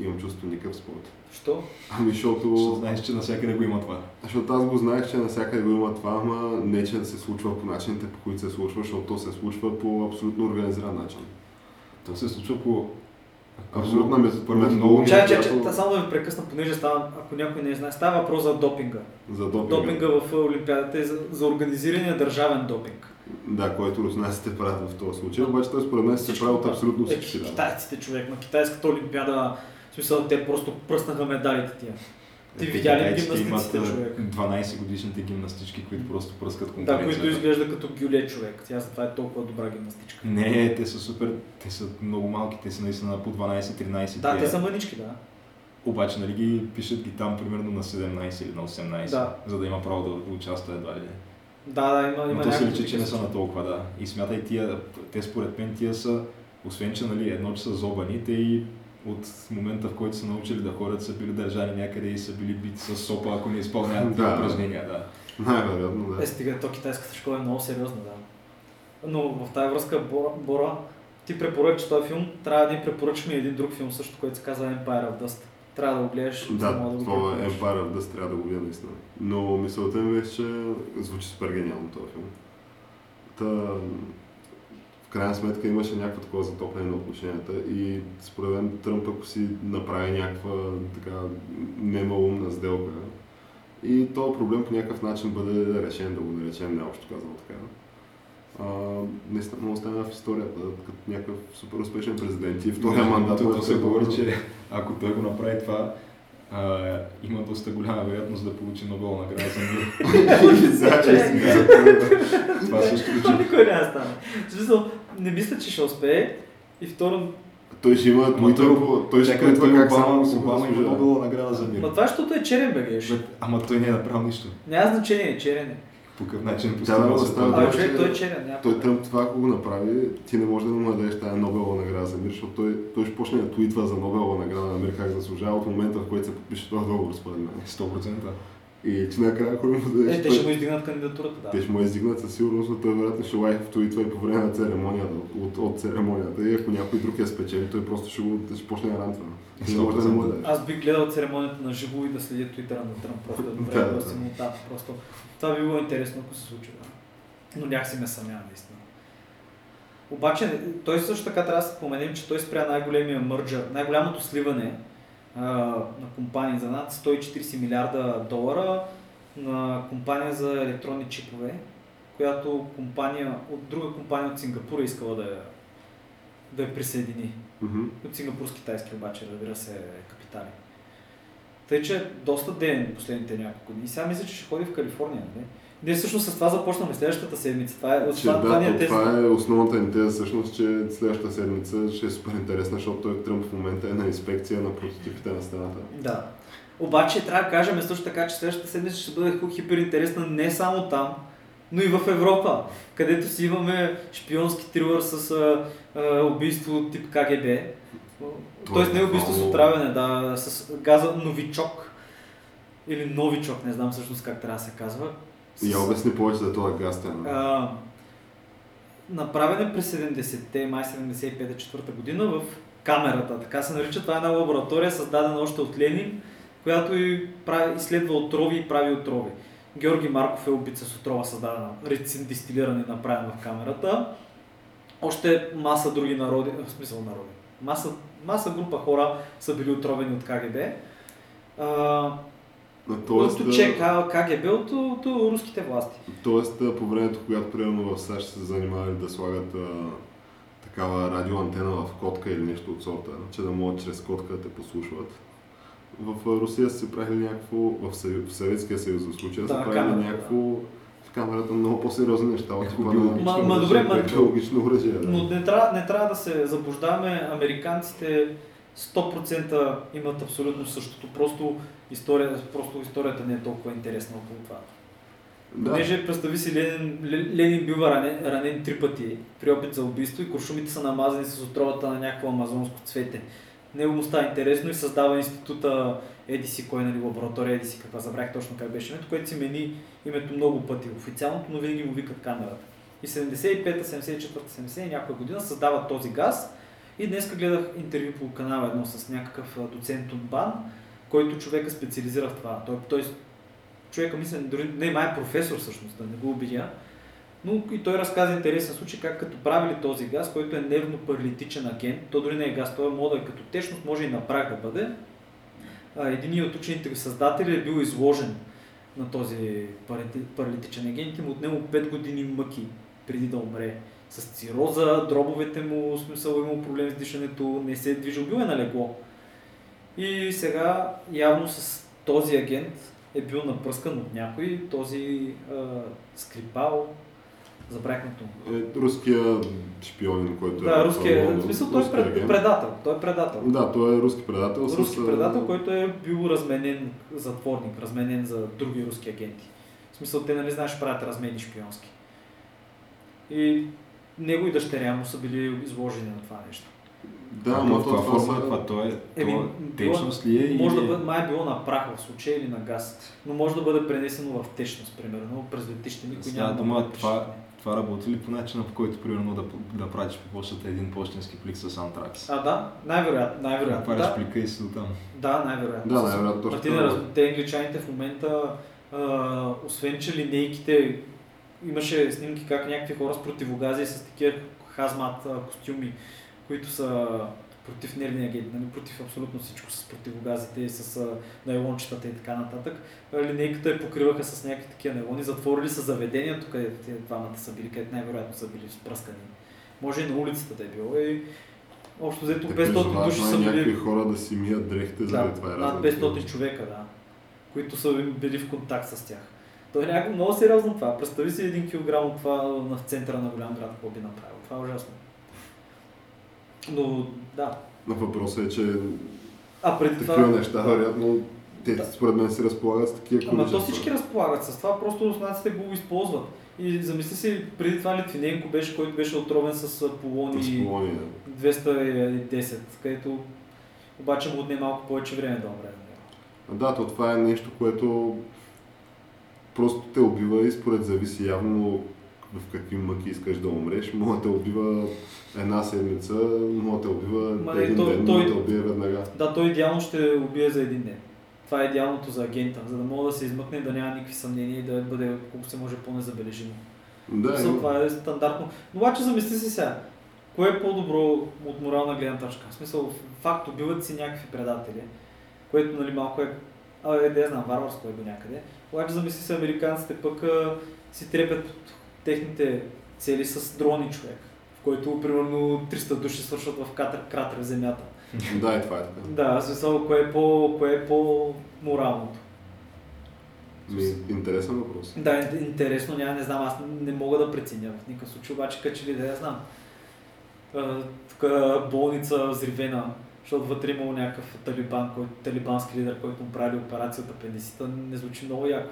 Имам чувство никакъв спорт. Що? Ами, защото... Що знаеш, че навсякъде го има това. Защото аз го знаех, че навсякъде го има това, ама не че да се случва по начините, по които се случва, защото то се случва по абсолютно организиран начин. То се случва по... Абсолютно методпървен много... Чай, чай, чай, само да ви прекъсна, понеже става, ако някой не знае, става въпрос за допинга. За допинга. Допинга в Олимпиадата е за, за организирания държавен допинг. Да, който руснаците правят в този случай, обаче той според мен се прави от абсолютно всички. Е, китайците, човек, на китайската олимпиада, в смисъл, те просто пръснаха медалите тия. Ти е, видя ли гимнастиците, човек? дванайсет годишните гимнастички, които просто пръскат конкуренцията. Да, които изглежда като гюле, човек. Тя затова е толкова добра гимнастичка. Не, те са супер, те са много малки, те са наистина по дванайсет-тринайсет. Да, те, те са мънички, да. Обаче, нали ги пишат ги там примерно на седемнайсет или на осемнайсет, да, за да има право да участва едва ли. Да, да, има, има. Но то се личи, че не са на толкова, да. И смятай, тия, те според мен тия са, освен че нали, едно, че са зобани, те и от момента, в който са научили да ходят, са били държани някъде и са били бити с сопа, ако не изпълняват тези упражнения, да. Най-вероятно, да. Е, стига, то китайската школа е много сериозна, да. Но в тази връзка, Бора, Бора ти препоръчаш този филм, трябва да ни препоръчаме един друг филм също, който се казва Empire of Dust. Трябва да го гледаш. Да, да го това е Empire of Dust, трябва да го гледа наистина. Но мисълта ми беше, че звучи супер гениално този филм. Та, в крайна сметка имаше някакво такова затопляне на отношенията и според мен Тръмп, ако си направи някаква така немалумна сделка и този проблем по някакъв начин бъде решен, да го наречем, не общо казвам така. Наистина много стана в историята, като някакъв супер успешен президент и втория мандат. Тук се говори, че ако той го направи това, а, има доста голяма вероятност да получи Нобелова награда за мир. Това също учи. Никой не стане. В смисъл, не мисля, че ще успее и второ... Той ще има твитър, той ще кретва как само Обама има Нобелова награда за мир. Ама това, защото е черен, бе. Ама той не е направил нищо. Няма значение, черен е. По какъв начин постигнал се това? А, човек, той е черен, няма. Той Тръмп това, ако го направи, ти не можеш да му дадеш тая Нобелова награда за мир, защото той, той ще почне да твитва за Нобелова награда на мир, как заслужава от момента, в който се подпише това договор, според мен. сто процента. И че накрая, ако му дадеш... Е, те ще му издигнат кандидатурата, да. Те ще му издигнат със сигурност, но той вероятно ще лайф твитва и по време на церемонията, от, от церемонията. И ако някой друг я спечели, той просто ще, го, ще почне да рантва. Да. Аз бих гледал церемонията на живо и да следя твитъра на Тръмп, просто да добре, да, да, да. Му тап, просто. Това би било интересно, ако се случи, да. Но някак си ме съмнявам, наистина. Обаче, той също така трябва да се споменем, че той спря най-големия мърджър, най-голямото сливане а, на компании за над сто и четирийсет милиарда долара на компания за електронни чипове, която компания, от друга компания от Сингапура искала да я, да я присъедини. Mm-hmm. От сингапурски-китайски обаче, разбира се, капитали. Тъй, че доста ден последните няколко дни. И сега мисля, че ще ходи в Калифорния, нали? Ние всъщност с това започнахме следващата седмица. Това е, от това, да, това, това, е това е основната ни теза всъщност, че следващата седмица ще е супер интересна, защото той Тръмп в момента е на инспекция на прототипите на страната. Да. Обаче трябва да кажем също така, че следващата седмица ще бъде хиперинтересна не само там, но и в Европа, където си имаме шпионски трилър с а, а, убийство тип КГБ. Тоест не е убийство с отравяне, да, с газа Новичок или Новичок, не знам всъщност как трябва да се казва, И я обясни повече за това гастен. А, направен е през седемдесетте, май седемдесет и пета, четвърта година в камерата, така се нарича. Това е една лаборатория, създадена още от Ленин, която и прави, изследва отрови и прави отрови. Георги Марков е убит с отрова, създадена, рецин дистилиран и направен в камерата. Още маса други народи, в смисъл народи, маса, маса група хора са били отровени от КГБ. А, Тоест, от ЧК, КГБ, от, от, от руските власти. Тоест, по времето, когато примерно в САЩ се занимавали да слагат а, такава радиоантена в котка или нещо от сорта, че да могат чрез котка да те послушват. В Русия са си правили някакво, в, в Съветския съюз в случая, да, са правили камера, някакво в камерата много по-сериозни неща, от типа на биологично оръжие. Но не трябва, не трябва да се заблуждаваме, американците сто процента имат абсолютно същото, просто, история, просто историята не е толкова интересна около това. Да. Понеже представи си, Ленин, Ленин бива ранен, ранен три пъти при опит за убийство и куршумите са намазани с отровата на някакво амазонско цвете. Него му става интересно и създава института Едиси, кой нали, лаборатория Едиси, каква забрах точно как беше името, което си мени името много пъти официалното, но винаги му викат камерата. И седемдесет и пета, седемдесет и четвърта, седемдесета някоя година създава този газ. И днеска гледах интервю по канала едно с някакъв доцент от БАН, който човека специализира в това. Той, той човека мисля, дори не май е професор всъщност, да не го обидя, но и той разказа интересен случай как като правили този газ, който е нервно-паралитичен агент, то дори не е газ, той е мода като течност, може и на прах да бъде. Единият от учените създатели е бил изложен на този паралитичен агент и му отнело пет години мъки преди да умре. С цироза, дробовете му, смисъл имал проблем с дишането, не се е движил, бил е на легло. И сега явно с този агент е бил напръскан от някой, този а, Скрипал, забракнато. Е, руския шпион, който да, е... Да, руския, в смисъл той е предател, той е предател. Да, той е руски предател. Руски с... предател, който е бил разменен затворник, разменен за други руски агенти. В смисъл те нали знаеш правят размени шпионски. И него и дъщеря му са били изложени на това нещо. Да, но това форма, това, това е, това е течност ли е? Може или... да бъде, май било на прах в случая или на газ, но може да бъде пренесено в течност, примерно, през летище никой няма да бъде това, това работи ли по начина, по който, примерно, да, да пратиш по почтата един почтенски плик с антракс? А, да, най-вероятно, най-вероятно. Да, да. Плика и си до там. Да, най-вероятно. Да, най-вероятно. А ти не разб... те англичаните в момента, а, освен че линейките, имаше снимки как някакви хора с противогази с такива хазмат костюми, които са против нервния агент, нали? Против абсолютно всичко с противогазите и с найлончетата и така нататък. Линейката я покриваха с някакви такива найлони, затворили са заведението, където тези двамата са били, където най-вероятно са били спръскани. Може и на улицата да е било. И... общо взето петстотин души са били... някакви хора да си мият дрехите, за да, това е над петстотин човека, да, които са били в контакт с тях. То е някакво много сериозно това. Представи си един килограм от това в центъра на голям град, какво би направил. Това е ужасно. Но, да. На въпросът е, че а, преди такива това... неща, вероятно, те да. Според мен се разполагат с такива количества. Ама то всички разполагат с това, просто руснаците го използват. И замисли си, преди това Литвиненко беше, който беше отровен с полони, с полони да. двеста и десет, където обаче му отне малко повече време да умре. Да, то това е нещо, което просто те убива и според зависи явно в какви мъки искаш да умреш. Мога те убива една седмица, мога те убива ма, един той, ден, мога те убие веднага. Да, той идеално ще убие за един ден. Това е идеалното за агента, за да мога да се измъкне, да няма никакви съмнения и да бъде колко се може по-незабележимо. Да, за това е стандартно. Но обаче замисли си сега, кое е по-добро от морална гледна точка? В смисъл, факт, убиват си някакви предатели, което нали малко е... а, е, да я знам, варварско е до някъде. Обаче замисли се, американците пък а, си трепят от техните цели с дрони човек, в който примерно триста души свършват в кратър, кратър в земята. Да, и това е така. Да, смисъл, кое е по, кое е по-моралното? Интересен въпрос. Да, интересно, няма, не знам, аз не мога да преценя в никакъв случай, обаче качели да я знам. А, тук болница взривена, защото вътре имало някакъв талибан, който, талибански лидер, който му правили операцията пенесита, не звучи много яко.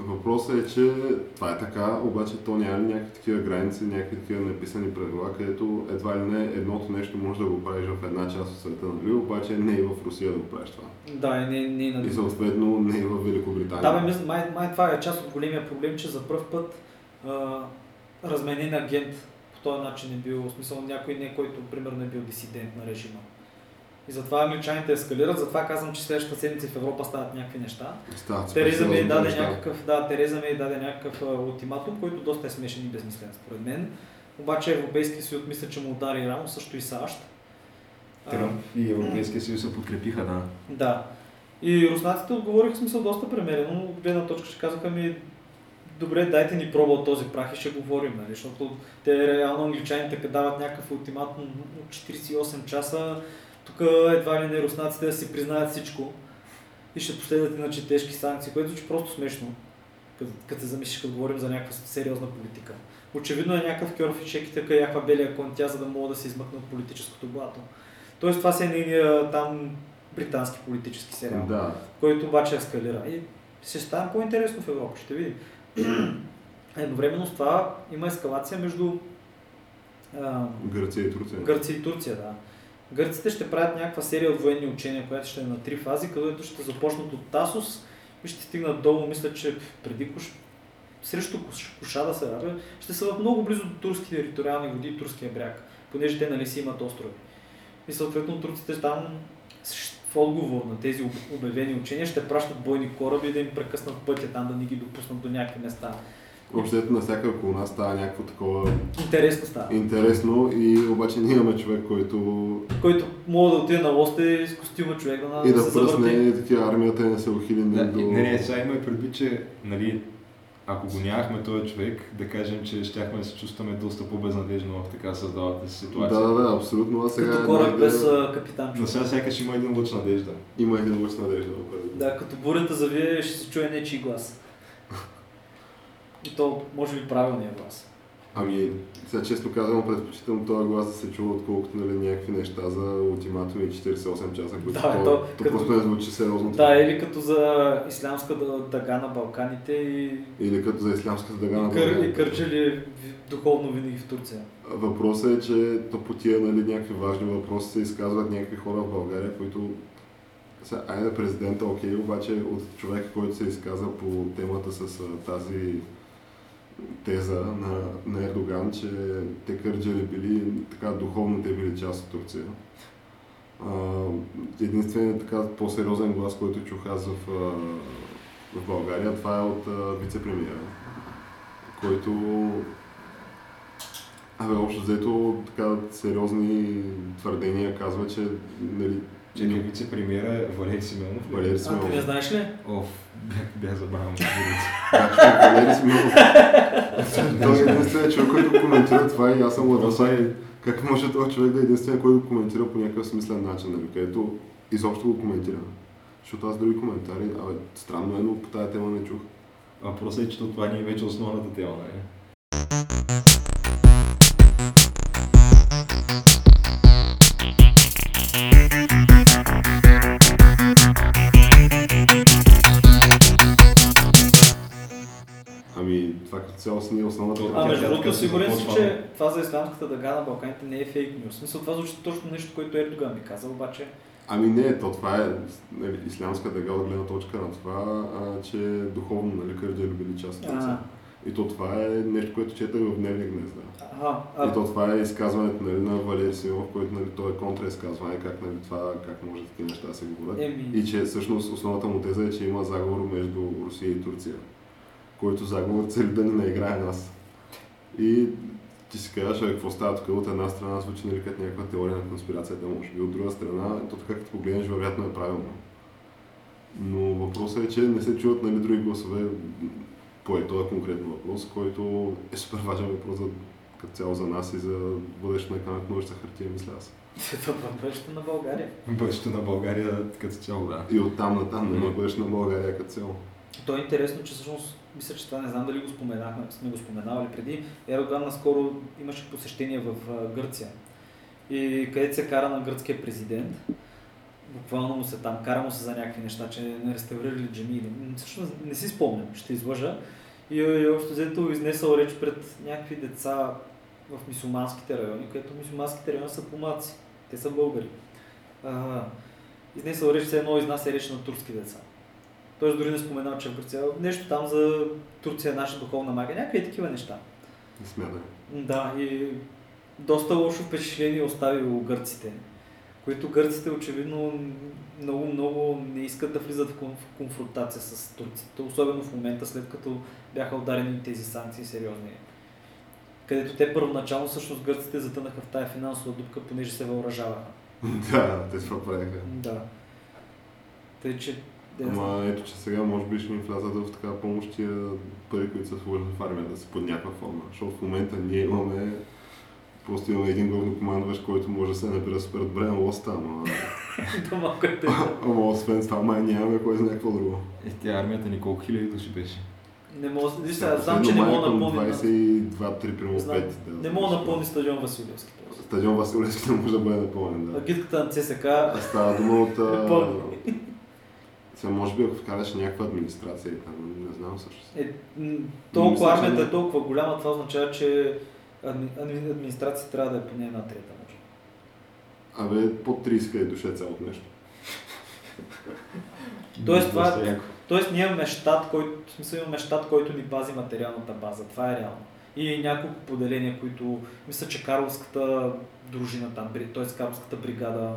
Въпросът е, че това е така, обаче то няма някакви такива граници, някакви такива написани правила, където едва ли не едното нещо може да го правиш в една част от света, нали, обаче не и в Русия да го правиш това. Да, и не, не и на... И съответно не и в Великобритания. Да, бе, май, май това е част от големия проблем, че за пръв път а, разменен агент по този начин е бил, в смисъл някой не, който примерно е бил дисидент на режима. И затова англичаните ескалират, затова казвам, че следващата седмица в Европа стават някакви неща. Стават, Тереза Мей даде някакъв, да, Тереза Мей даде някакъв ултиматум, който доста е смешен и безмислен според мен. Обаче Европейския съюз мисля, че му удари рано, също и САЩ. Тръмп и Европейския съюз се подкрепиха, да. Да. И руснаците отговориха в смисъл доста премерено, от гледна точка ще казаха ми добре, дайте ни проба от този прах и ще говорим, нали, защото те реално англичаните дават някакъв ултиматум от четиридесет и осем часа. Тук едва ли не руснаците да си признаят всичко и ще последват иначе тежки санкции, което звучи просто смешно, като се замислиш, като говорим за някаква сериозна политика. Очевидно е някакъв кьорфичек и така яхва белия кон тя, за да могат да се измъкнат от политическото блато. Тоест това се е нейният там британски политически сериал, да, който обаче ескалира. И ще стане по-интересно в Европа, ще видим. Едновременно с това има ескалация между а... Гърция и Турция. Гърция и Турция, да. Гърците ще правят някаква серия от военни учения, която ще е на три фази, където ще започнат от Тасос и ще стигнат долу, мисля, че преди Кош... срещу Кошада се рабе, ще са в много близо до турски териториални води и турския бряг, понеже те нали си имат острови. И съответно турците там в отговор на тези обявени учения ще пращат бойни кораби да им прекъснат пътя, там да ни ги допуснат до някакви места. Обществото на всяка колона става някакво такова... Интересно става. Интересно и обаче ние имаме човек, който... Който мога да отиде на лоста и с костюма човек да се завърти. И да пръсне такива армията не се ухили да, до... Не, не, сега имаме предвид, че нали, ако го нямахме този човек, да кажем, че щяхме да се чувстваме доста по-безнадежно в така създавата ситуация. Да, да, да, абсолютно. А сега като кораб е... без капитан. Но сега сякаш има един лъч надежда. Има един лъч надежда. Да, като бурята завие, ще се чуе нечий глас. И то може би правилният глас. Ами, сега честно казвам, предпочитам този глас да се чува, отколкото нали, някакви неща за ултиматуми и четиридесет и осем часа, които да, то, то, то като, просто не звучи сериозно. Да, или като за ислямската дъга на Балканите и... Или като за ислямската дъга на Балканите. И кърчели духовно винаги в Турция. Въпросът е, че то по тия нали, някакви важни въпроси се изказват някакви хора в България, които... Айде президента, окей, обаче от човек, който се изказа по темата с тази... теза на, на Ердоган, че те кърджали били, така духовно те били част от Турция. Единственият така по-сериозен глас, който чух аз в, в България, това е от вице-премиера, който абе, общо взето така сериозни твърдения казва, че нали, чекай, вице-премиера е Валерий Симонов. Валерий Симонов. А, ти не знаеш ли? Оф, бях забравял. Да, човек, Валерий Симонов. Той е единственият човек, който коментира това и аз съм лъдосай. Как може този човек да е единственият, който го коментира по някакъв смислен начин, нали, където изобщо го коментира. Защото аз други коментари, абе, странно е, но по тази тема не чух. А просто е, че това ни е вече основната тема, нали? А между другото, сигурен си, че това за ислямската дъга на Балканите не е фейк нюс. В смисъл, това звучи точно нещо, което Ердоган ми каза, обаче... Ами не, то това е ислямска дъга от гледна точка на това, а, че духовно, нали, кърджа е любили част от деца. И то това е нещо, което четах в Дневния гнезд, да. Ага, а... И то това е изказването нали, на Валерий Симонов, което нали, то е контраизказване, как, нали, това, как може да тези неща да се говорят. Еми... И че всъщност основната му теза е, че има заговор между Русия и Турция, който заговор цели да ни наиграе нас. И ти си казваш, какво става тук, от една страна звучи нали като някаква теория на конспирацията, може би от друга страна, то така като погледнеш, вероятно е правилно. Но въпросът е, че не се чуват нали, други гласове по е този конкретен въпрос, който е супер важен въпрос за, като цяло за нас и за бъдещето на каната ножица хартия, мисля аз. Бъдещето на България. Бъдещето на България като цяло, да. И оттам натам, но бъдещето на България като цяло. То е интересно, че всъщност, мисля, че това не знам дали го споменахме, сме го споменавали преди. Ердоган наскоро имаше посещение в Гърция, и където се кара на гръцкия президент. буквално му се там, кара му се за някакви неща, че не реставрирали джами. Всъщност не си спомням, ще излъжа. И, и общо взето изнесъл реч пред някакви деца в мюсюлманските райони, където мюсюлманските райони са помаци, те са българи. А, изнесъл реч, все едно изнася реч на турски деца. Той дори не споменал, че в Гърция нещо там за Турция, наша духовна магия, някакви такива неща. Не сме да. Да, и доста лошо впечатление оставило гърците, които гърците очевидно много-много не искат да влизат в конфронтация с турците, особено в момента, след като бяха ударени тези санкции сериозни. Където те първоначално всъщност гърците затънаха в тая финансова дупка, понеже се въоръжаваха. Да, те това правиха. Да. Тъй, че... Ама ето, че сега може би ще ни влязат в такава помощ тия пари, които са вложени в армията, да са под някаква форма, защото в момента ние имаме... Просто имаме един главнокомандващ, който може да се набира супер добре на лоста, ама... Ама освен това, май нямаме кой знае какво друго. Е, тя армията ни колко хиляди души беше? Не мога... Виж сега, знам, че не мога да напомня... двайсет и две, три, пет Не мога да напомня стадион Василевски. Стадион Василевски не може да бъде напълнен, да. Гидката на ЦСК... А става дума от... Сега, може би, ако вкараш някаква администрация, не знам също. Е, толкова армията е толкова голяма, това означава, че адми... администрация трябва да е поне една трета, може. Абе, под трийсет е душе цялото нещо. Тоест, това... Тоест ние имаме щат, който... в смисъл имаме щат, който ни пази материалната база, това е реално. И няколко поделения, които, мисля, че Карловската дружина там, т.е. Карловската бригада,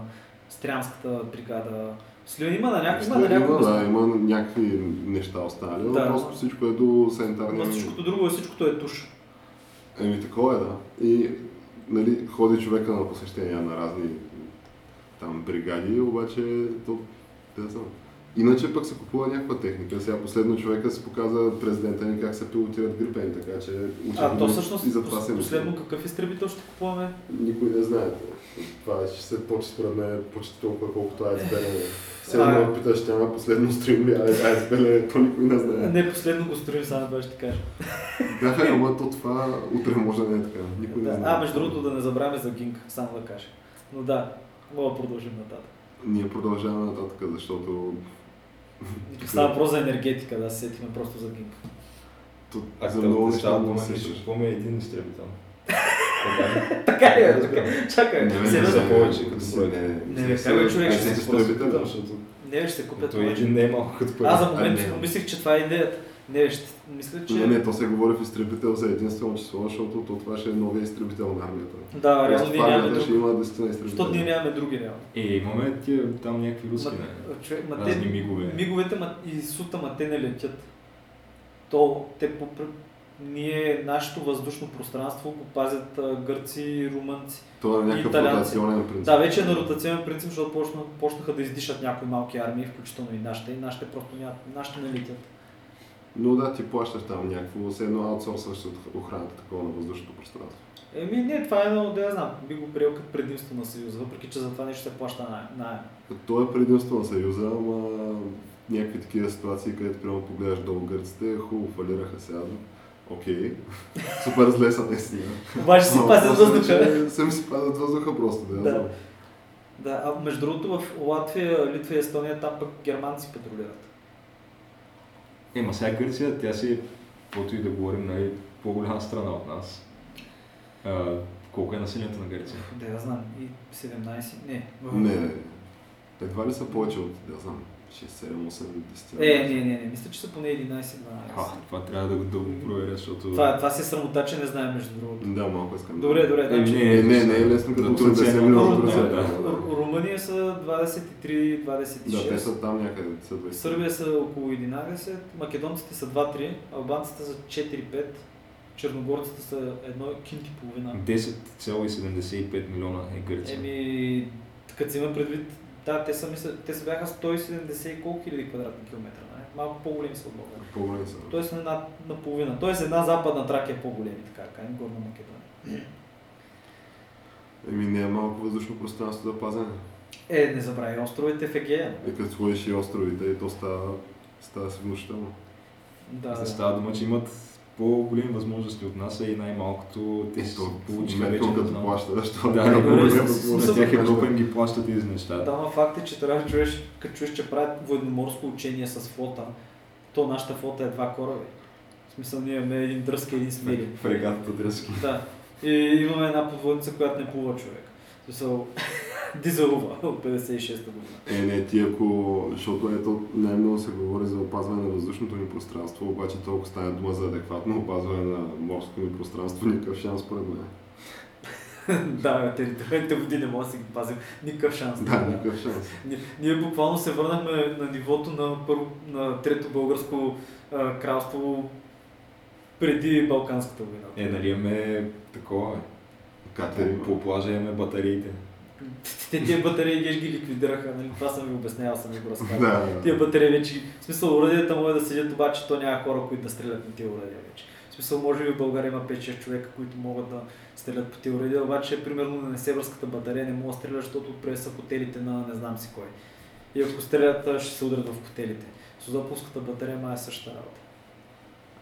Стрямската бригада, Слива има на някакви има, някакъв... да, има някакви неща останали, но да. Просто всичко е до санитарния... Всичкото друго е, всичкото е туш. Еми такова е, да. И нали, ходи човека на посещения на разни там бригади, обаче то... Да, знам. Иначе пък се купува някаква техника. Сега последно човека се показа президента ни как се пилотират грипени, така че... А то всъщност и последно какъв изтребител ще купуваме? Никой не знае. Това ще се почи според мен почти толкова, колкото Айсбелен е. Сега много питаш, че няма последно стрим ли Айсбелен, то никой не знае. Не, последно го стрим, само това ще кажа. Да, ама то това утре може да не е така. Никой не знае. А, между другото да не забравяме за Гинг, само да кажа. Но да, мога да продължим нататък. Ние продължаваме нататък, защото... Става въпрос за енергетика, да, се сетиме просто за Гинг. А за много неща да се сетиш. Помня един изтребител. Така ли е? Чакай, се да повече като бройка. Не бе, човек ще се купят изтребител. Не бе, ще се купят това. Един не е малко като пари. Аз за момент мислих, че това е идеята. Не бе, мисля, че... Не, не, то се говори в изтребител за единствено число, защото то това ще е новия изтребител на армията. Да, реално ние нямаме други. Ще има десетина изтребител. Защото ние нямаме други, реално. Е, имаме тия там някакви руски, не? Разни мигове. Миговете и сута, ма те не летят. То, те по... Ние, нашето въздушно пространство го пазят гърци, румънци и италианци. Това е някакъв ротационен принцип. Да, вече е на ротационен принцип, защото почна, почнаха да издишат някои малки армии, включително и нашите. И нашите просто нямат, нашите не летят. Но да, ти плащаш там някакво, все едно аутсорсваща охраната такова на въздушното пространство. Еми не, това е едно, да я знам, би го приел като предимство на Съюза, въпреки че за това нещо се плаща наем. То е предимство на Съюза, ама някакви такива ситуации, където прямо погледаш долу гърците, хубаво фалираха сега. Окей, супер зле са наистина. Обаче си пазят въздуха. Сами си пазят въздуха просто, да я знам. Да, а между другото в Латвия, Литва и Естония, там пък германци патрулират. Ема сега Гърция, тя си, каквото и да говорим, нали, по-голяма страна от нас. А, колко е населението на Гърция? Да, я знам. И седемнайсет Не. Не, не. Едва ли са повече от, да знам, шест, седем, осем, десет Е, не, не, не. Мисля, че са поне единайсет дванайсет А, това трябва да го дълго проверя, защото... Това, това си е срамота, че не знаем между другото. Да, малко искам. Добре, добре. Е, не, не, не, не е лесно като Турция. Румъния са двайсет и три, двайсет и шест Да, те са там някъде. Сърбия са около единайсет македонците са два-три албанците са четири-пет черногорците са едно кинти половина. десет цяло седемдесет и пет милиона е Гърция. Еми, като си има предвид, да, те са, мисля, те са бяха сто и седемдесет колко хиляди квадратни километра, не? Малко по-големи са от България. По-големи са. Тоест една наполовина. Тоест една западна Тракия е по-големи, така кажем, Горна Македония. Еми не е малко въздушно пространство да пазене. Е, не забрави островите в Егея. Е, като сходиш и островите и то става, става се внушително. Да, да. Става дума, че имат по-големи възможности от нас, а и най-малкото те са получили вече като плаща, защото на тях Европа им ги плащат тези неща. Да, но факт е, че трябва да чуеш, като чуеш, че правят военноморско учение с флота. То нашата флота е два кораби. В смисъл, ние имаме един дръзки и един смели. Фрегатата дръзки. Да. И имаме една подводница, която не плува човек. В смисъл, дизелова от петдесет и шеста година. Е, не, ти ако... Защото ето най-много се говори за опазване на въздушното ни пространство, обаче толкова стане дума за адекватно опазване на морското ни пространство, никакъв шанс според мен. Да, териториалните води не може да си ги пазим. Никакъв шанс. Да, никакъв шанс. Ние, ние буквално се върнахме на нивото на, първо, на трето българско а, кралство преди Балканската война. Е, нали имаме такова, бе. По плажа имаме батариите. Те тия батареи ги ликвидираха, нали? Това съм ви обяснявал, съм ви го разказвал. Тия батареи вече... В смисъл, оръдията му е да седят, обаче то няма хора, които да стрелят на тия оръдия вече. В смисъл, може би в България има пет-шест човека, които могат да стрелят по тия оръдия, обаче, примерно, на Северската батарея не мога да стрелят, защото отпред са хотелите на не знам си кой. И ако стрелят, ще се удрят в хотелите. Созополската батарея май е същата работа.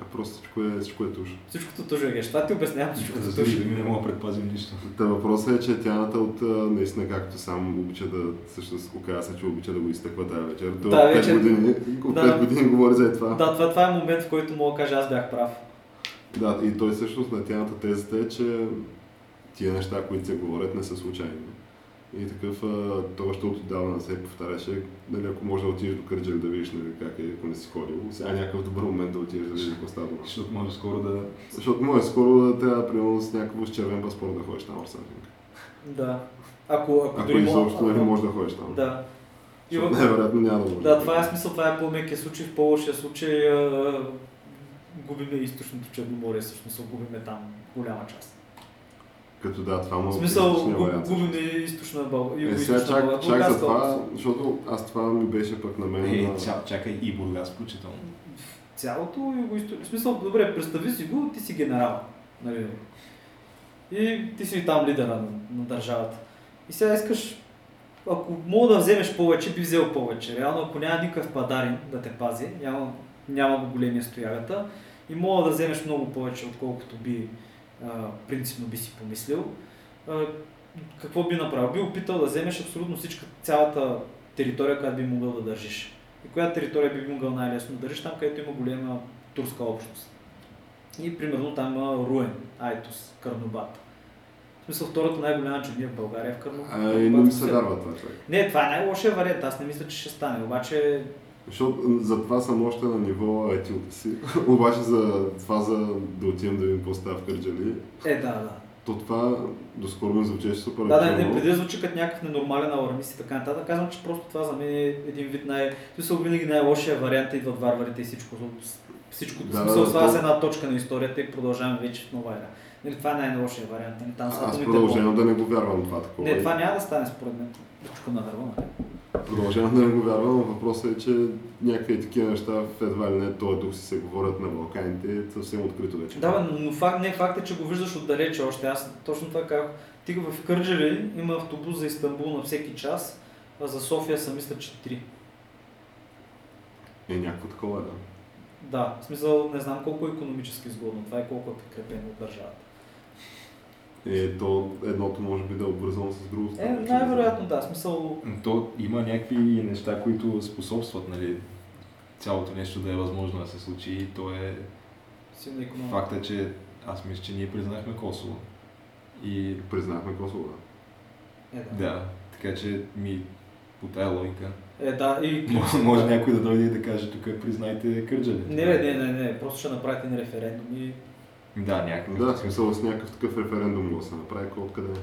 А просто всичко е, всичко е туш. Всичкото туш е геш. Това ти обяснявам всичкото туш. Защото ми не мога да предпазим нищо. Та въпросът е, че тяната от наистина както сам обича да... Също оказа се, че обича да го изтъква тази вечер. До да, вечер... пет години, да, години говори за това. Да, това, това е момент, в който мога да кажа, аз бях прав. Да, и той всъщност на тяната тезата е, че тия неща, които се говорят, не са случайни. И такъв, това ще отдавна не се повтаряше, дали ако можеш да отидеш до Кърджак да видиш нали, как е, ако не си ходил, сега някакъв добър момент да отидеш да видиш какво става. Защото може скоро да... Защото може скоро да трябва примерно с някакво с червен паспорт да ходиш там орсърфинг. Да. Ако, ако, ако изобщо не можеш да ходиш там. Да. Защото най-вероятно няма да може. Да, това е смисъл, това е по-мекия случай, в по-лошия случай а... губиме източното Черноморие, всъщност губиме там голяма част. Като да, това му е източния вариант. В смисъл, губим и източна България. Е, сега чак, чак, чак за това, защото аз това ми беше пък на мен. Е, на... Ця, чакай и Бургас включително. Цялото юго-источно. В смисъл, добре, представи си го, ти си генерал. Нали? И ти си там лидера на, на държавата. И сега искаш, ако мога да вземеш повече, би взел повече. Реално, ако няма никакъв падарин да те пази, няма, няма големия стоягата и мога да вземеш много повече, отколкото би Uh, принципно би си помислил, uh, какво би направил? Би опитал да вземеш абсолютно всичка, цялата територия, която би могъл да държиш. И коя територия би могъл най-лесно да държиш? Там, където има голема турска общност. И примерно там има Руен, Айтос, Карнобат. В смисъл, втората най-голяма чудния в България в Карнобат. А, и не ми се дарва това човек. Не, това е най-лошия вариант. Аз не мисля, че ще стане. Обаче... Защото за това съм още на ниво етилта си, обаче за това за да отидем да видим поста в Кърджали. Е, да, да. То това доскоро ми звучеше супер. Да, да, не преди звучи като някакъв ненормален алармист и така нататък. Казвам, че просто това за мен е един вид най... Смисъл, винаги най-лошия вариант, идват варварите и всичко. Всичко да, смисъл, това да, с една точка на историята и продължаваме вече в нова ера. Нали, това е най-лошия вариант. Нали, там са аз продължавам да не го вярвам това такова. Не, това няма да стане според мен. Точка на дърво, нали? Продължавам да не го вярвам, но въпросът е, че някакви такива неща в едва ли не този дух си се говорят на Балканите, съвсем открито вече. Да, но факт, не факт е, че го виждаш отдалече още. Аз точно това как тига в Кърджали има автобус за Истанбул на всеки час, а за София са мисля, че три. Е, някакво такова, да. Да, в смисъл не знам колко е икономически изгодно, това е колко е прикрепено от държавата. Е, то едното може би да е обвързано с другото. Е, най-вероятно да, смисъл... То има някакви неща, които способстват, нали, цялото нещо да е възможно да се случи и то е... Силна икономика. Факт е, че аз мисля, че ние признахме Косово. И... Признахме Косово, да. Е, да. Да, така че ми по тая логика. Е, да, и... Може някой да дойде и да каже, тук признайте Кърджали. Не, не, не, не, просто ще направите на референдум и... Да, някакъв. Да, смисъл с някакъв такъв референдум да се направи, откъде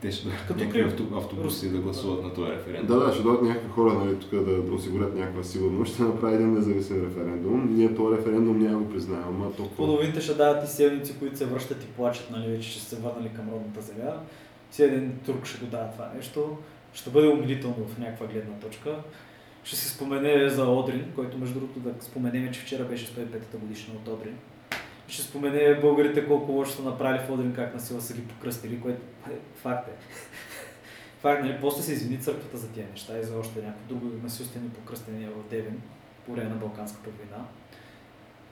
те ще дадат автобуси да гласуват на този референдум. Да, да, ще дадат някакви хора, нали, тук да, да осигурят някаква сигурност, ще направи един независим референдум. Ние този референдум няма го признаем, а то... Половините ще дават и селници, които се връщат и плачат, нали, вече ще се върнали към родната земя. Си един турк ще го дава това нещо, ще бъде умилително в някаква гледна точка. Ще се спомене за Одрин, който между другото да споменем, че вчера беше сто и пета годишна от Одрин. Ще спомене българите колко лошо са направили в Одрин, как на сила са ги покръстили, което факт е. Факт, нали, после се извини църквата за тия неща и за още някакво друго насилствени покръстения в Девин по време на Балканската война.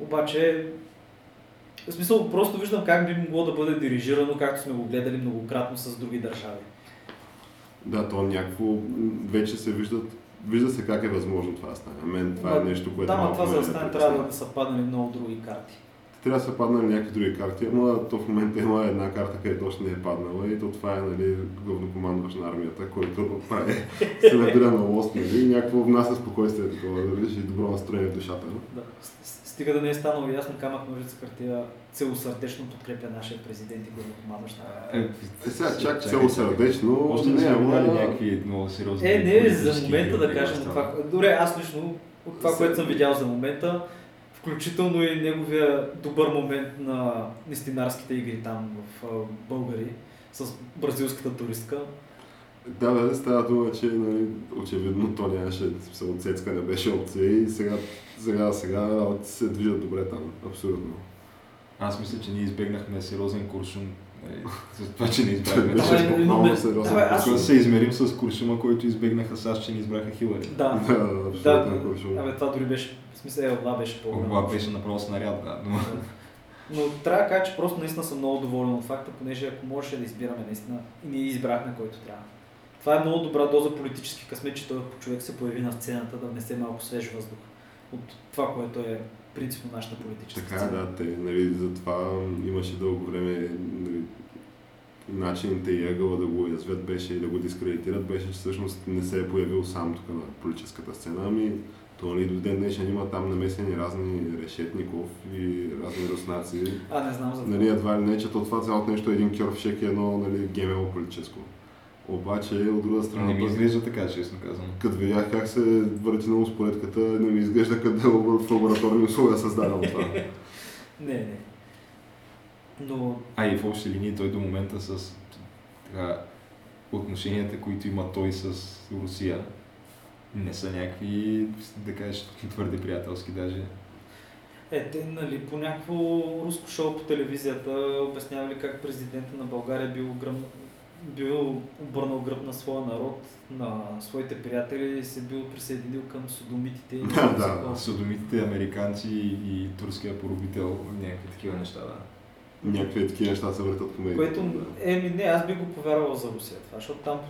Обаче В смисъл, просто виждам как би могло да бъде дирижирано, както сме го гледали многократно с други държави. Да, то някакво вече се виждат, вижда се как е възможно това да стане. А мен това е нещо, което... Да, но това за да стане трябва да са паднали много други карти. Трябва да са паднали някакви други карти, ама то в момента има една карта, където още не е паднала и то това е, нали, главнокомандващ на армията, който прави се набира на лост, нали, и някакво внася спокойствие такова, да видиш и добро настроение в душата. Да. Стига да не е станало ясно, камък ножица хартия целосърдечно подкрепя нашия президент и главнокомандващ на армията. Е, сега чак целосърдечно... Още не е имали някакви много сериозни... Е, не, за момента да кажем това. Добре, аз лично от това, което съм видял за момента, включително и неговия добър момент на истинарските игри там в Българи с бразилската туристка. Да, бе, става дума, че, нали, очевидно то нямаше отсецка, не беше опция и сега, сега, сега се движат добре там, абсолютно. Аз мисля, че ние избегнахме сериозен куршум. За това, че не избрахме. Това е много сериозно. Ако се измерим с куршума, който избегнаха САЩ, че не избраха Хилари. Да, да, абе, това дори беше, в смисъл, Елла беше по-голяма. Това беше направо снаряд, да. Но трябва да кажа, че просто наистина съм много доволен от факта, понеже ако можеше да избираме наистина, и ние избрахме който трябва. Това е много добра доза политически късмет, че този човек се появи на сцената да внесе малко свеж въздух от това, което е принципно нашата политическа така, цена. Да, те, нали, затова имаше дълго време, нали, начините и ъгъла да го язвят беше и да го дискредитират беше, че всъщност не се е появил сам тук на политическата сцена, ами то ни до ден днешен има там намесени разни Решетников и разни руснаци. А, не знам за това. Нали, едва ли не, че това цялото нещо е един кьорфшек и едно, нали, гемело политическо. Обаче, от друга страна... Не ми изглежда така, честно казвам. Като видях как се върти на успоредката, не ми изглежда къде в лабораторни условия създадено това. Не, не. Но... А и в общи линии той до момента с така, отношенията, които има той с Русия, не са някакви, да кажеш, твърде приятелски даже. Е, те, нали, по някакво руско шоу по телевизията обяснявали как президента на България бил гръм... бил обърнал гръб на своя народ, на своите приятели и се бил присъединил към содомитите. Да, да, содомитите, американци и турския поробител, някакви такива неща, да. Някакви такива неща се въртат по медиите. Което, еми не, аз би го повярвал за Русия това, защото там,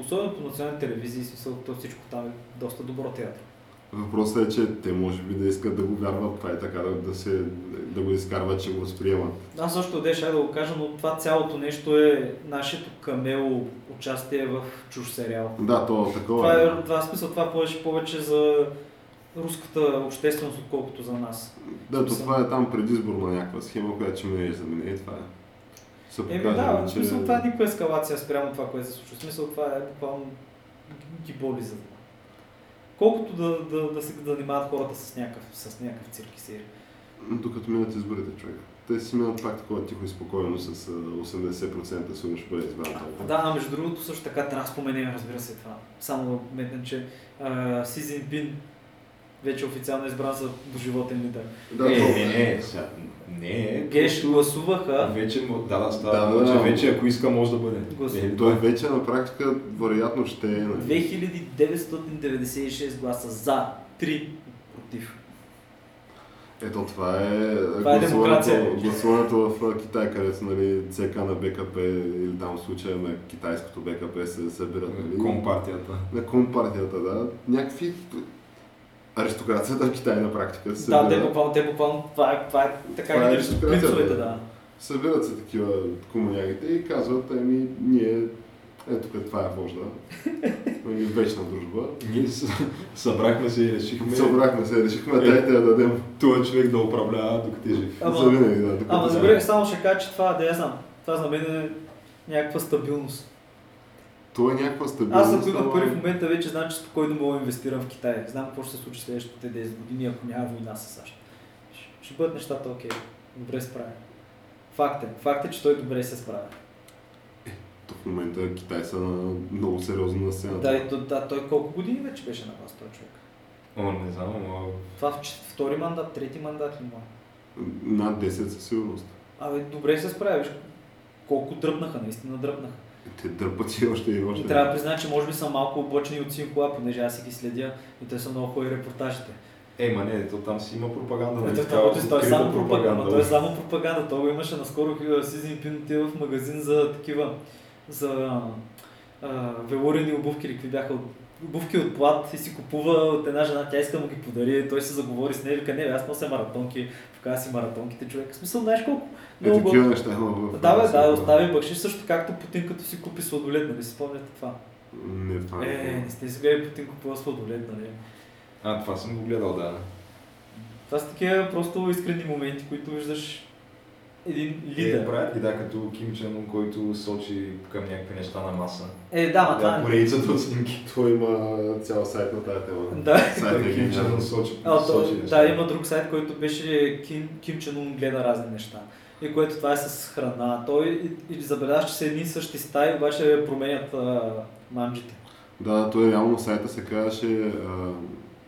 особено по национални телевизии, смисълто всичко там е доста добро театър. Въпросът е, че те може би да искат да го вярват, това и така, да, се, да го изкарват, че го възприемат. Аз също дешай да го кажа, но това цялото нещо е нашето камело участие в чуж сериал. Да, то такова. Това е, това е смисъл, това повече повече за руската общественост, отколкото за нас. Да, то това е там предизборна някаква схема, която ще минеш за мен и това е. Еми да, че... смисъл, това е никаква ескалация спрямо това, което се случва. В смисъл, това е буквално гиболизъм. Колкото да, да, да се занимават хората с някакъв, с някакъв цирк и сир. Докато минат изборите, човек. Те си минат пак такова тихо и спокойно с осемдесет процента сигурно ще бъде избран това. Да, а между другото също така трябва да споменем, разбира се това. Само да вметнем, че а, Си Дзинпин вече официално избран за доживотен лидер. Да, е, не, не, не. Геш гласуваха. Вече, да, да, става, да, да, вече ако иска може да бъде. Е, той вече на практика вероятно ще е. две хиляди деветстотин деветдесет и шест гласа за, три против. Ето това е, това е гласуването, гласуването в Китай, където, нали, ЦК на БКП или там в случая на китайското БКП се събират. Нали? Компартията. На компартията, да. Някакви... Аристокрацията в Китай на практика се събира. Да, те буквално, те буквално, това е, това е така и аристокрацията, да. Събират се такива комунягите и казват, ами ние, ето като това е вожда, вечна дружба. Ние събрахме се и решихме. Събрахме се и решихме, дайте да дадем този човек да управлява докато е жив. За винаги, да. Ама добре, само ще кажа, че това, да я знам, това за мен е някаква стабилност. Това е някаква стабилност. Аз съм на първи в момента вече знам, че спокойно мога да инвестирам в Китай. Знам какво ще се случи следващите десет години, ако няма война с САЩ. Ще бъдат нещата окей. Добре справя. Факт е. Факт е, че той добре се справя. Е, в момента Китай са на много сериозна сцена. Да, и, да, той колко години вече беше на вас този човек? О, не знам, но... Това в втори мандат, трети мандат ли му е? Над десет със сигурност. Абе, добре се справя. Колко дръпнаха, наистина дръпнаха. Те дърпат и още и още. И трябва да призная, че може би са малко облъчени от Синхуа, понеже аз си ги следя и те са много хубави репортажите. Е, ма не, то там си има пропаганда. Ето, това, това, това е само пропаганда. Ма, това е само пропаганда. Това имаше наскоро Си Дзинпин в магазин за такива за а, велурени обувки или какви бяха. Обувки от плат и си купува от една жена, тя иска да му ги подари, той се заговори с нея и вика, не, аз нося маратонки, показва си маратонките, човек. В смисъл, знаеш колко? Много такива неща на обувки. Да, бе, да, остави бакшиш, също както Путин като си купи сладолет, нали си спомняте това? Не, това не. Е, не сте сега и Путин купува сладолет, нали? А, това съм го гледал, да. Това са такива просто искрени моменти, които виждаш един лидер. Е, правят ли, да, като Ким Чен Ун, който сочи към някакви неща на маса. Е, да, ма това... Поредицата от снимки, той има цял сайт на тази тема. Да. Сайт на Ким Чен Ун сочи, а, сочи да, неща. Да, има друг сайт, който беше Ким, Ким Чен Ун гледа разни неща. И което това е с храна. Той забелязва, че са едни същи стаи, обаче променят а, манджите. Да, той реално сайта се казваше... А...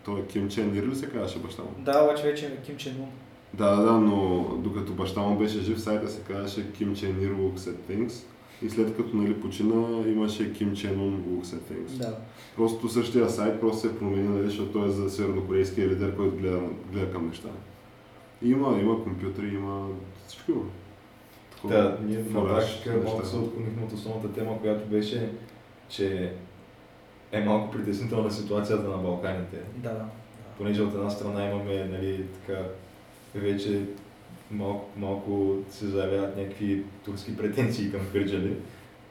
Той Ким Чен Ир ли се казваше баща му? Да, обаче вече е Ким Чен Ун. Да, да, но докато баща му беше жив, сайта се казваше Ким Чен Ир Looks at Things и след като нали, почина имаше Ким Чен Ун Looks at Things. Да. Просто същия сайт просто се промени, нали, защото той е за севернокорейския лидер, който гледа, гледа към неща. Има, има компютри, има всичко. Такова, да, ние на практика малко се отклонихме от основната тема, която беше, че е малко притеснителна ситуацията на Балканите. Да, да. Понеже от една страна имаме, нали, така, вече малко, малко се заявяват някакви турски претенции към Кърджали,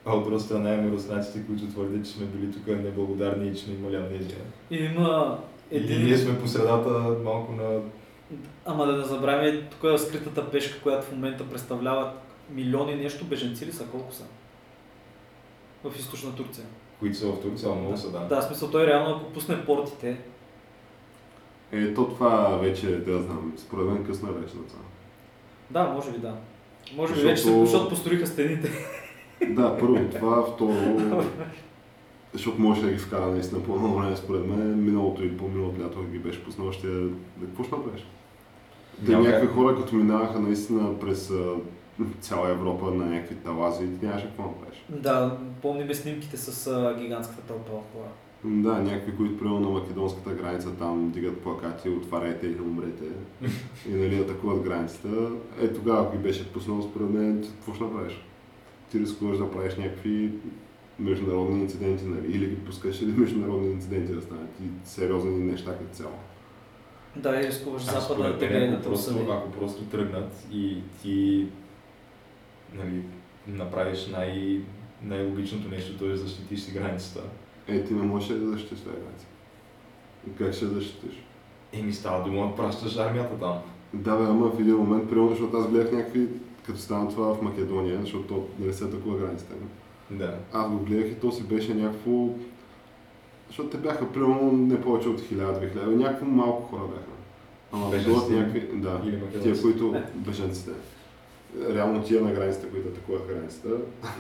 а от друга страна имаме руснаците, които твърдят, че сме били тук неблагодарни и че сме имали амнезия. И има един... И ние сме по средата малко на... Ама да не забравяме, тук е скритата пешка, която в момента представляват милиони нещо беженци ли са? Колко са? В източна Турция. Които са в Турция, много да, са да. Да, в смисъл той реално ако пусне портите. Е, то това вече, да знам, според мен късна вече на това. Да, може би да. Може би защото... вече, защото построиха стените. Да, първо това, второ, защото може да ги вкара наистина по едно време, според мен, миналото и по-миналото лято ги беше пуснал, ще какво ще направиш? Те някакви хора, като минаваха наистина през цяла Европа на някакви талази, нямаше какво направиш. Да, помним снимките с а, гигантската тълпа хора. Да, някакви, които примерно на македонската граница там дигат плакати, отваряйте или умрете и нали атакуват границата. Е тогава, ако ги беше пуснал според мен, какво ще направиш? Ти рискуваш да правиш някакви международни инциденти, нали? Или ги пускаш или международни инциденти да станат и сериозни неща като цяло. Да, и рискуваш Запада да те гледа да просъди. Ако просто тръгнат и ти нали, направиш най- най-логичното нещо, т.е. защитиш си границата. Е, ти не можеш да защитиш си границата. Как ще защитиш? Еми става дума, пращаш армията там. Да бе, ама в един момент, примерно, защото аз гледах някакви, като стана това в Македония, защото нали се атакува границата. Да. Аз го гледах и то си беше някакво... Защото те бяха примерно не повече от хиляда-две хиляди, някакво малко хора бяха. Ама беженците? Някакви... Да, тия, които... беженците. Реално тия на границата, които атакуват границата,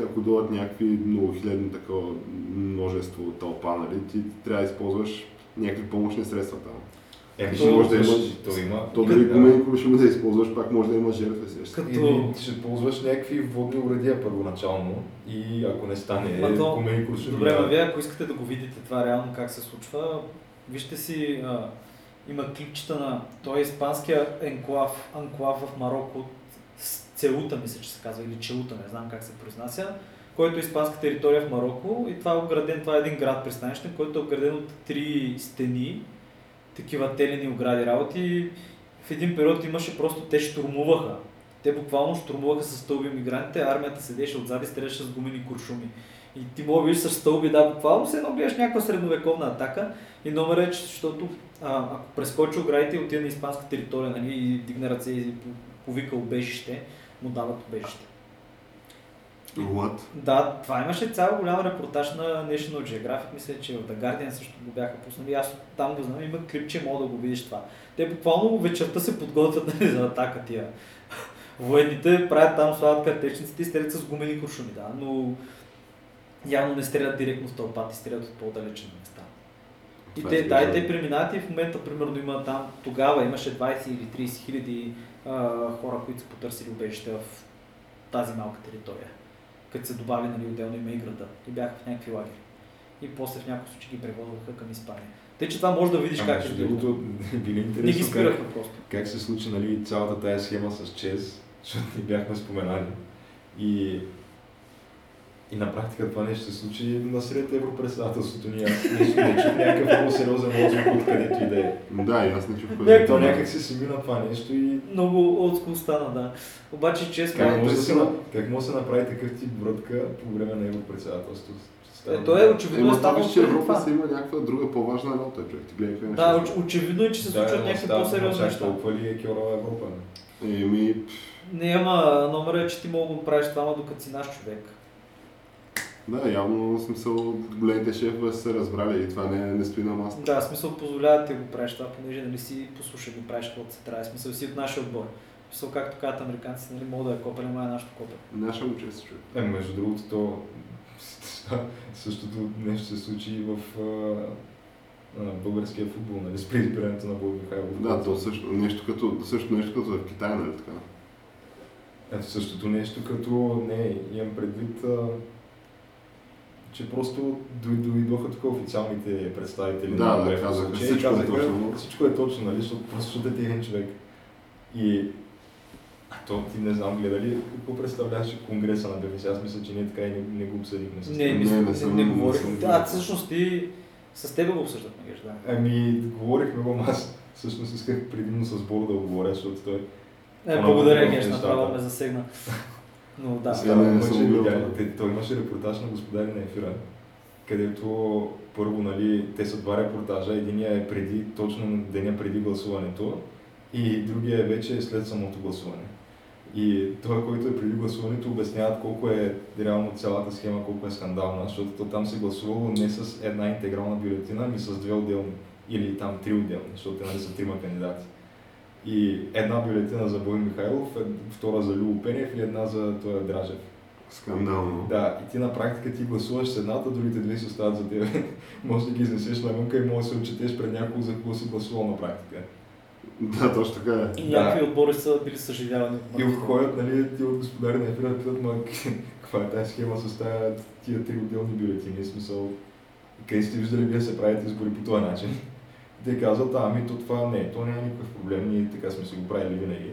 ако дойдат някакви многохилядни такова множество тълпа, нали, ти трябва да използваш някакви помощни средства там. Е, ще може да имаш, то има. То дори гуменко ще да използваш, пак може да имаш жертва си. Като ще ползваш някакви водни уредия първоначално и ако не стане гуменко ще... Добре, а вие ако искате да го видите това реално как се случва, вижте си, а, има клипчета на той испанския енклав, анклав в Мароко, Целута, мисля, че се казва, или Челута, не знам как се произнася, който е испанска територия в Мароко и това е обграден, това е един град пристанищен, който е обграден от три стени, такива телени огради работи. В един период имаше просто, те штурмуваха, те буквално штурмуваха с стълби мигрантите, армията седеше отзад и стреляше с гумени куршуми. И ти мога виж с стълби, да, буквално все едно гледаш някаква средновековна атака и номер е, защото а, ако прескочи оградите и отиде на испанска територия, нали, и дигне ръце и повика убежище, му дават убежище. What? Да, това имаше цял голям репортаж на National Geographic, мисля, че в The Guardian също го бяха пуснали, аз там го знам, има клип, че мога да го видиш това. Те буквално вечерта се подготвят, нали, за атака тия. Военните правят там, слагат картечниците и стрелят с гумени куршуми, да, но явно не стрелят директно в тълпата, стрелят от по-далечни места. И те, да, и те преминават и в момента, примерно, има там, тогава имаше двайсет или трийсет хиляди хора, които са потърсили убежище в тази малка територия. Като се добави, нали, отделно има и града. И бяха в някакви лагери. И после в някои случаи ги превозваха към Испания. Те, че това може да видиш а, как ще било. Не ги спираха просто. Как се случи, нали, цялата тая схема с ЧЕЗ, защото ни бяхме споменали. И, и на практика това нещо се случи насред европредседателството ни. Аз не чух някакъв много сериозен отзвук, откъдето и да е. Да, и аз не чух където. То някак се семи на това нещо и... Много отском стана, да. Обаче ЧЕЗ... Как може да се, на... се направи такъв тип брътка по време на европредседателството? Е, то е очевидно е станало че Европа се има някаква друга по-важна работа, човек. Да, очевидно е, че се случват да, някакви по-сериозни неща. Толкова ли е кьорова Европа? Еми... Не, ама номера е, че ти мога да правиш това, докато си наш човек. Да, явно смисъл големите шефове са се разбрали и това не, не стои на масата. Да, смисъл позволяват да го правиш това, понеже нали си послушай го правиш каквото се трябва. Смисъл си от нашия отбор. Смисъл, както казват американците, нали мога да е копеле, но е нашото копеле. Наша му чест човек. Е, между другото, то... Същото нещо се случи и в а, а, българския футбол, нали, с преизбирането на Боян Михайлов. Да, то също нещо като, също нещо като в Китай, нали така? Ето същото нещо като, не, имам предвид, а, че просто дойдоха тук официалните представители да, на УЕФА, да, че всичко, казах, е точно. Всичко е точно, нали, защото просто е един човек. И то ти не знам, гледали какво представляваше Конгреса на БФС? Аз мисля, че ние така и не, не го обсъдихме с теб. Не, мисля, не, не, съм, не, не говорихме. Да, всъщност ти с теб го обсъждахме, геш, да. Ами, говорихме го, аз всъщност исках предимно с Бог да го говоря, защото той... Е, благодаря, геш, направо ме засегна. Но да. Сега не, не съм гледал. Той имаше репортаж на Господари на ефира, където първо, нали, те са два репортажа. Единия е преди, точно деня преди гласуването и другия е вече след самото гласуване. И това, който е преди гласуването, обясняват колко е реално цялата схема, колко е скандална, защото там се гласувало не с една интегрална бюлетина, ами с две отделни или там три отделни, защото нали са трима кандидати. И една бюлетина за Боян Михайлов, втора за Любо Пенев и една за Толя Дражев. Скандално. Да, и ти на практика ти гласуваш с едната, другите две си остават за тебе. Може да ги изнесеш навънка и може да се отчетеш пред някого, за кого си гласувал на практика. Да, точно така е. И някакви да. Отбори са били съживявани. И отходят, нали, ти от Господари на ефира питат, ма каква е тази схема с тия три отделни бюлетини, смисъл, къде сте виждали вие се правите избори по този начин? Те казват, а, ами то това не, то няма никакъв проблем, ние така сме си го правили винаги.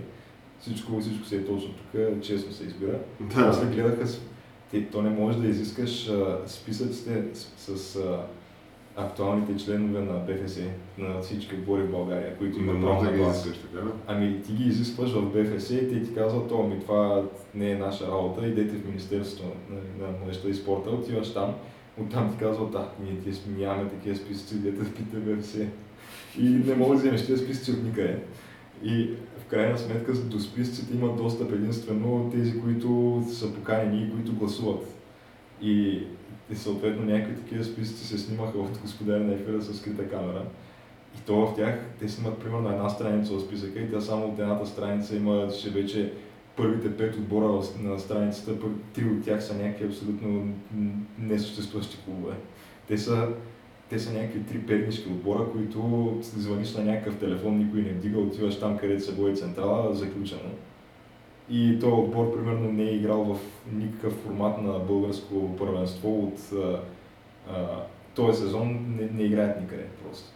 Всичко, всичко се е точно тук, честно се избира. Да. После гледаха, те, то не можеш да изискаш списъците с, с актуалните членове на БФС, на всички отбори в България, които имат право на глас. Ами ти ги изискваш в БФС и те ти казват, то ми това не е наша работа, идете в Министерството на младежта и спорта, отиваш там, оттам ти казват, а, ние ти нямаме такива списъци, идете в пите БФС. И не мога да вземеш тези списъци от никъде. И в крайна сметка до списъците имат достъп единствено тези, които са поканени и които гласуват. И И съответно някакви такива списъци се снимаха от Господаря на ефира със скрита камера. И то в тях те снимат примерно една страница от списъка и тя само от едната страница има ще вече първите пет отбора на страницата, три от тях са някакви абсолютно несъществуващи клубове. Те са, те са някакви три пернишки отбора, които звъниш на някакъв телефон, никой не вдига, отиваш там където се води централа, заключено. И този отбор, примерно, не е играл в никакъв формат на българско първенство от а, този сезон, не, не играят никъде просто.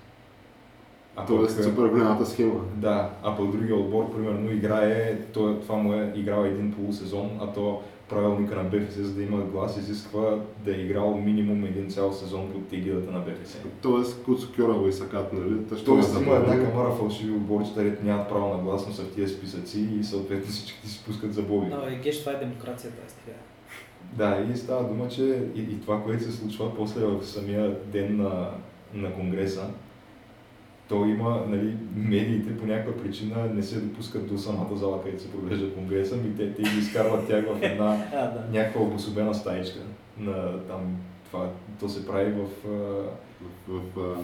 А тоест пък, супер голямата схема. Да, а по другия отбор, примерно, играе, той, това му е играл един полусезон, а то правилника на БФС, за да има глас, изисква да е играл минимум един цял сезон под егидата на БФС. Тоест Куцукьорова и Сакат, нали? Тоест има запомни... една камара фалшиви отборчета, ред нямат право на глас, но са в тия списъци и съответно всички ти си пускат за боби. Но и геш, това е демокрацията, аз тя. Да, и става дума, че и, и това, което се случва после в самия ден на, на Конгреса, то има, нали, медиите по някаква причина не се допускат до самата зала, където се провежда Конгреса, и те, те ги изкарват тях в една някаква обособена стаичка. На, там, това, то се прави в... В, в, в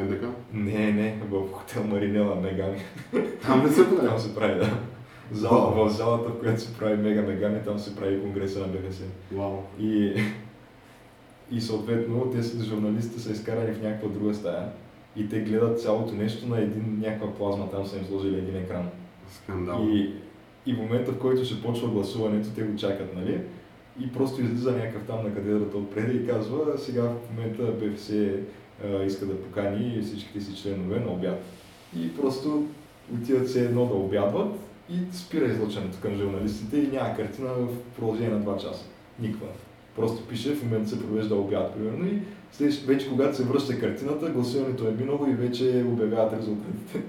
НДК? Не, не, в хотел Маринела, Мегами. Там не се прави? Там се прави, да. Зала, wow. В залата, в която се прави Мега Мегами, там се прави Конгреса на БФС. Wow. И, и съответно, тези журналистите са изкарани в някаква друга стая. И те гледат цялото нещо на един някаква плазма, там са им сложили един екран. Скандал. И, и в момента, в който ще почва гласуването, те го чакат, нали? И просто излиза някакъв там на катедрата отпред и казва, сега в момента БФС а, иска да покани всичките си членове на обяд. И просто отиват все едно да обядват и спира излъчването към журналистите и няма картина в продължение на два часа. Никва. Просто пише, в момента се провежда обяд, примерно, и след, вече когато се връща картината, гласуването е минало и вече обявяват резултатите.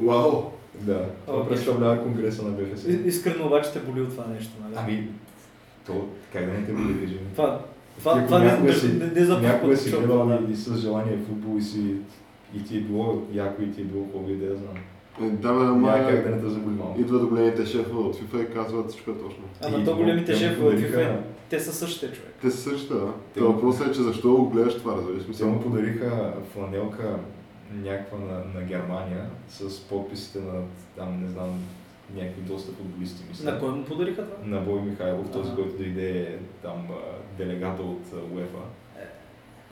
Вау! Wow. Да, това okay. представлява конгреса на Б Ф С. Искрено обаче те боли от това нещо, нали? Ами, то как да не те боли, кажи? Това, това, това някога не, си, не, не за някога си гледал да. и, и с желание футбол и си и ти е било яко и ти е било хубаво, да я знам. Да, бе, ама идват големите шефове от FIFA и казват всичко точно. Ама то големите шефове от FIFA, те са същите, човек. Те са същите, да. Това въпросът е, че защо го гледаш това, разбираш? Те му подариха фланелка някаква на, на Германия с подписите на, там, не знам, някакви доста футболисти, мисля. На кой му подариха това? На Боян Михайлов, този, а-а, който дойде там делегата от УЕФА.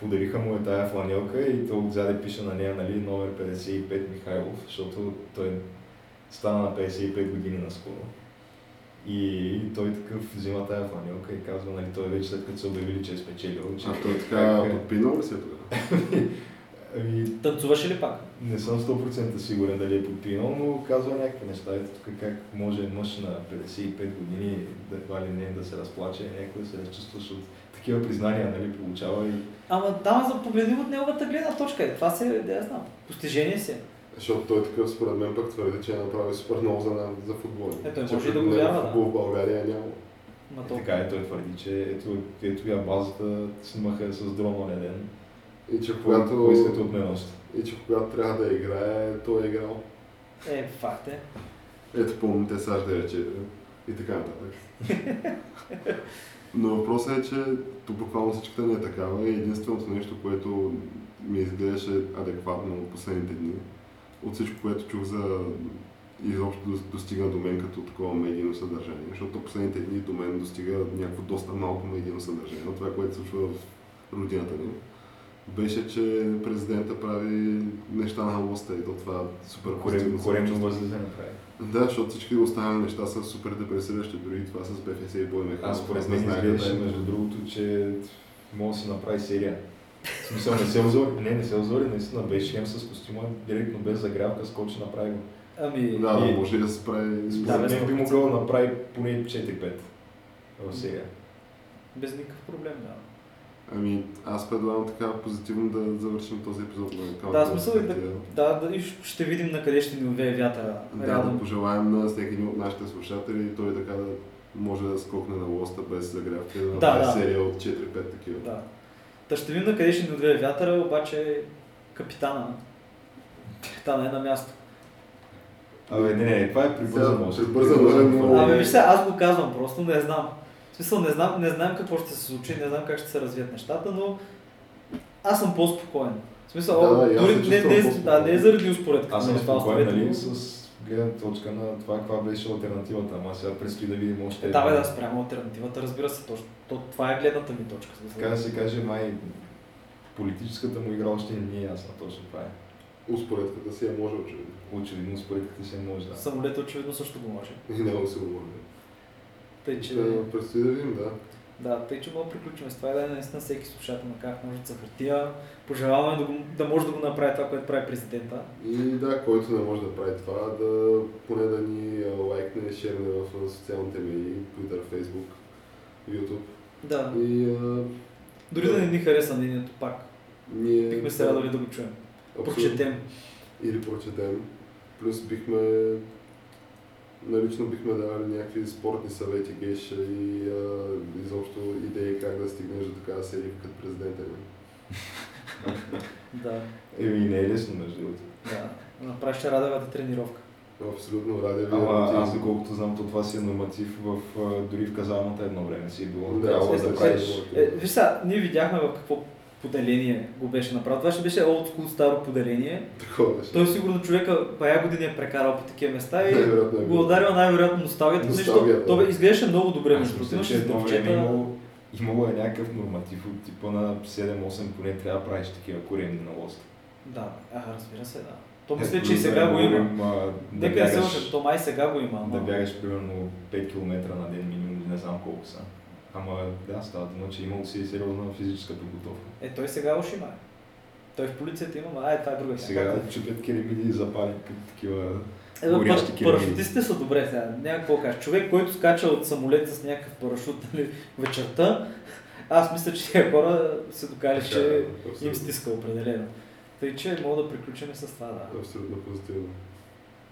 Подариха му е тая фланелка и то отзаде пише на нея, нали, номер петдесет и пет Михайлов, защото той стана на петдесет и пет години наскоро. И той такъв взима тая фланелка и казва, нали, той вече след като се обявили, че е спечелил. Че а той така подпинал ли се тогава? Ами, танцуваше ли пак? Не съм сто процента сигурен дали е подпинал, но казва някакви неща. Ето тук как може мъж на петдесет и пет години да, вали не, да се разплаче, някой да се разчувстваш от такива признания, нали, получава и... Ама да, за погледим от неговата гледна точка. Това се, да я знам, постижение си. Защото той такъв според мен пък твърди, че е направил супер много за, за футбол. Ето, той може и да го вярва, да. Футбол в България няма. Е, така е, той твърди, че ето, ето я базата снимаха с дрон на ден. И че когато искате от неност. И че когато трябва да играе, той е играл. Е, факт е. Ето помните САЩ деветчета и така нататък. Но въпросът е, че тук буквално всичката не е такава и единственото нещо, което ми изглеждаше адекватно от последните дни, от всичко, което чух за изобщо достигна до мен като такова медийно съдържание, защото последните дни до мен достига някакво доста малко медийно съдържание, но това, което се случва в родината ни. Беше, че президента прави неща на лоста и то това супер позитивно. Коремно възлезе направи. Да, защото всички останали неща са супер депресиращи, дори и това с Б Ф С и Боян Михайлов. Аз поред мен изглеждаше, между другото, че може да се направи серия. В смисъл, не се озори, не, не се озори, наистина беше хем с костюма, директно без загрявка, скочи направи го. Ами... Да, да, може да се прави... Според мен би могъл да направи поне четири-пет в серия. Без никакъв проблем, да. Ами, аз предлагам така позитивно да завършим този епизод на Калната. Да, смисъл и да, да, да, ще видим на къде ще ни увее вятъра. Да, рядом. Да пожелаем на всеки един от нашите слушатели, той така да може да скокне на лоста без загрявки, да направи да, серия да. от четири-пет такива. Да. Та ще видим на къде ще ни увее вятъра, обаче капитана. Капитана е на място. Абе, не, не, това е прибързано. Прибързано. Абе, вижте, аз го казвам, просто не знам. В смисъл, не знам, не знам какво ще се случи, не знам как ще се развият нещата, но аз съм по-спокоен. В смисъл, да, да, дори не, не, да, не е заради успоредка. Аз съм спокоен, нали, с гледна точка на това, каква беше алтернативата, ама сега предстои да видим още... Е, да, бе, да, спрямо алтернативата, разбира се, точно. То, това е гледната ми точка. Така да се каже, май политическата му игра още не е ясна, точно това е. Успоредката си е може, очевидно. Очевидно, успоредката си е може, да. Самолет очевидно също го може. Много се го може. Тъй, че... Да, предстои да видим, да. Да, тъй, че мога приключваме с това и да е наистина всеки слушател на как може да се хартия. Пожелаваме да, го, да може да го направи това, което прави президента. И да, който не може да прави това, да поне да ни лайкне, шерне в социалните медии, Twitter, Facebook, YouTube. Да. И, а... Дори да, да не ни хареса мнението пак. Ние... Бихме се радвали да го чуем. Абсолютно. Прочетем. Или прочетем. Плюс бихме... Налично бихме давали някакви спортни съвети, гейша и а, изобщо идеи как да стигнеш до такава серия като президента. Да. Еми не е лесно между другото. Да. Направиш Радевата тренировка. Абсолютно Радев. Ама аз доколкото знам, то това си е норматив в, дори в казармата едно време си е било. Да, трябва да правиш. Е, виж сега, ние видяхме в какво поделение го беше направил. Това ще беше old school старо поделение. Такова, той сигурно човека бая години е прекарал по такива места и го ударил най-вероятно носталгията. Носталгията. То изглеждаше много добре между другото. Имало е някакъв норматив от типа на седем-осем поне трябва да правиш такива коремни на лост. Да, а, разбира се, да. То мисля, е, че и сега го има. Да нека бягаш, да се лъжа, то май сега го има. Да бягаш примерно пет километра на ден минимум, не знам колко са. Ама да, става дума, че имал си сериозна физическа подготовка. Е, той сега още има. Той в полицията има, а е, това е друга тема. Сега чупят керемиди и запалят такива е, горящи керемиди. Парашутистите са добре сега, няма какво кажа. Човек, който скача от самолет с някакъв парашут нали, вечерта, аз мисля, че тия хора се докали, че да, им стиска определено. Тъй, че мога да приключим с това, да. Абсолютно позитивно.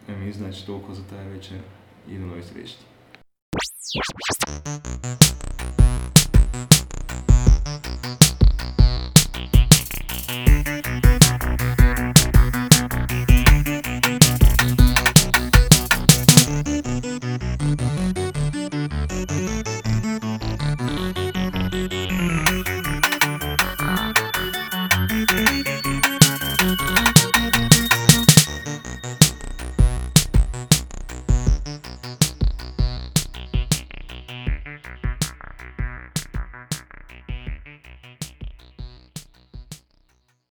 Ами, значи толкова за тази вечер и до нови срещи.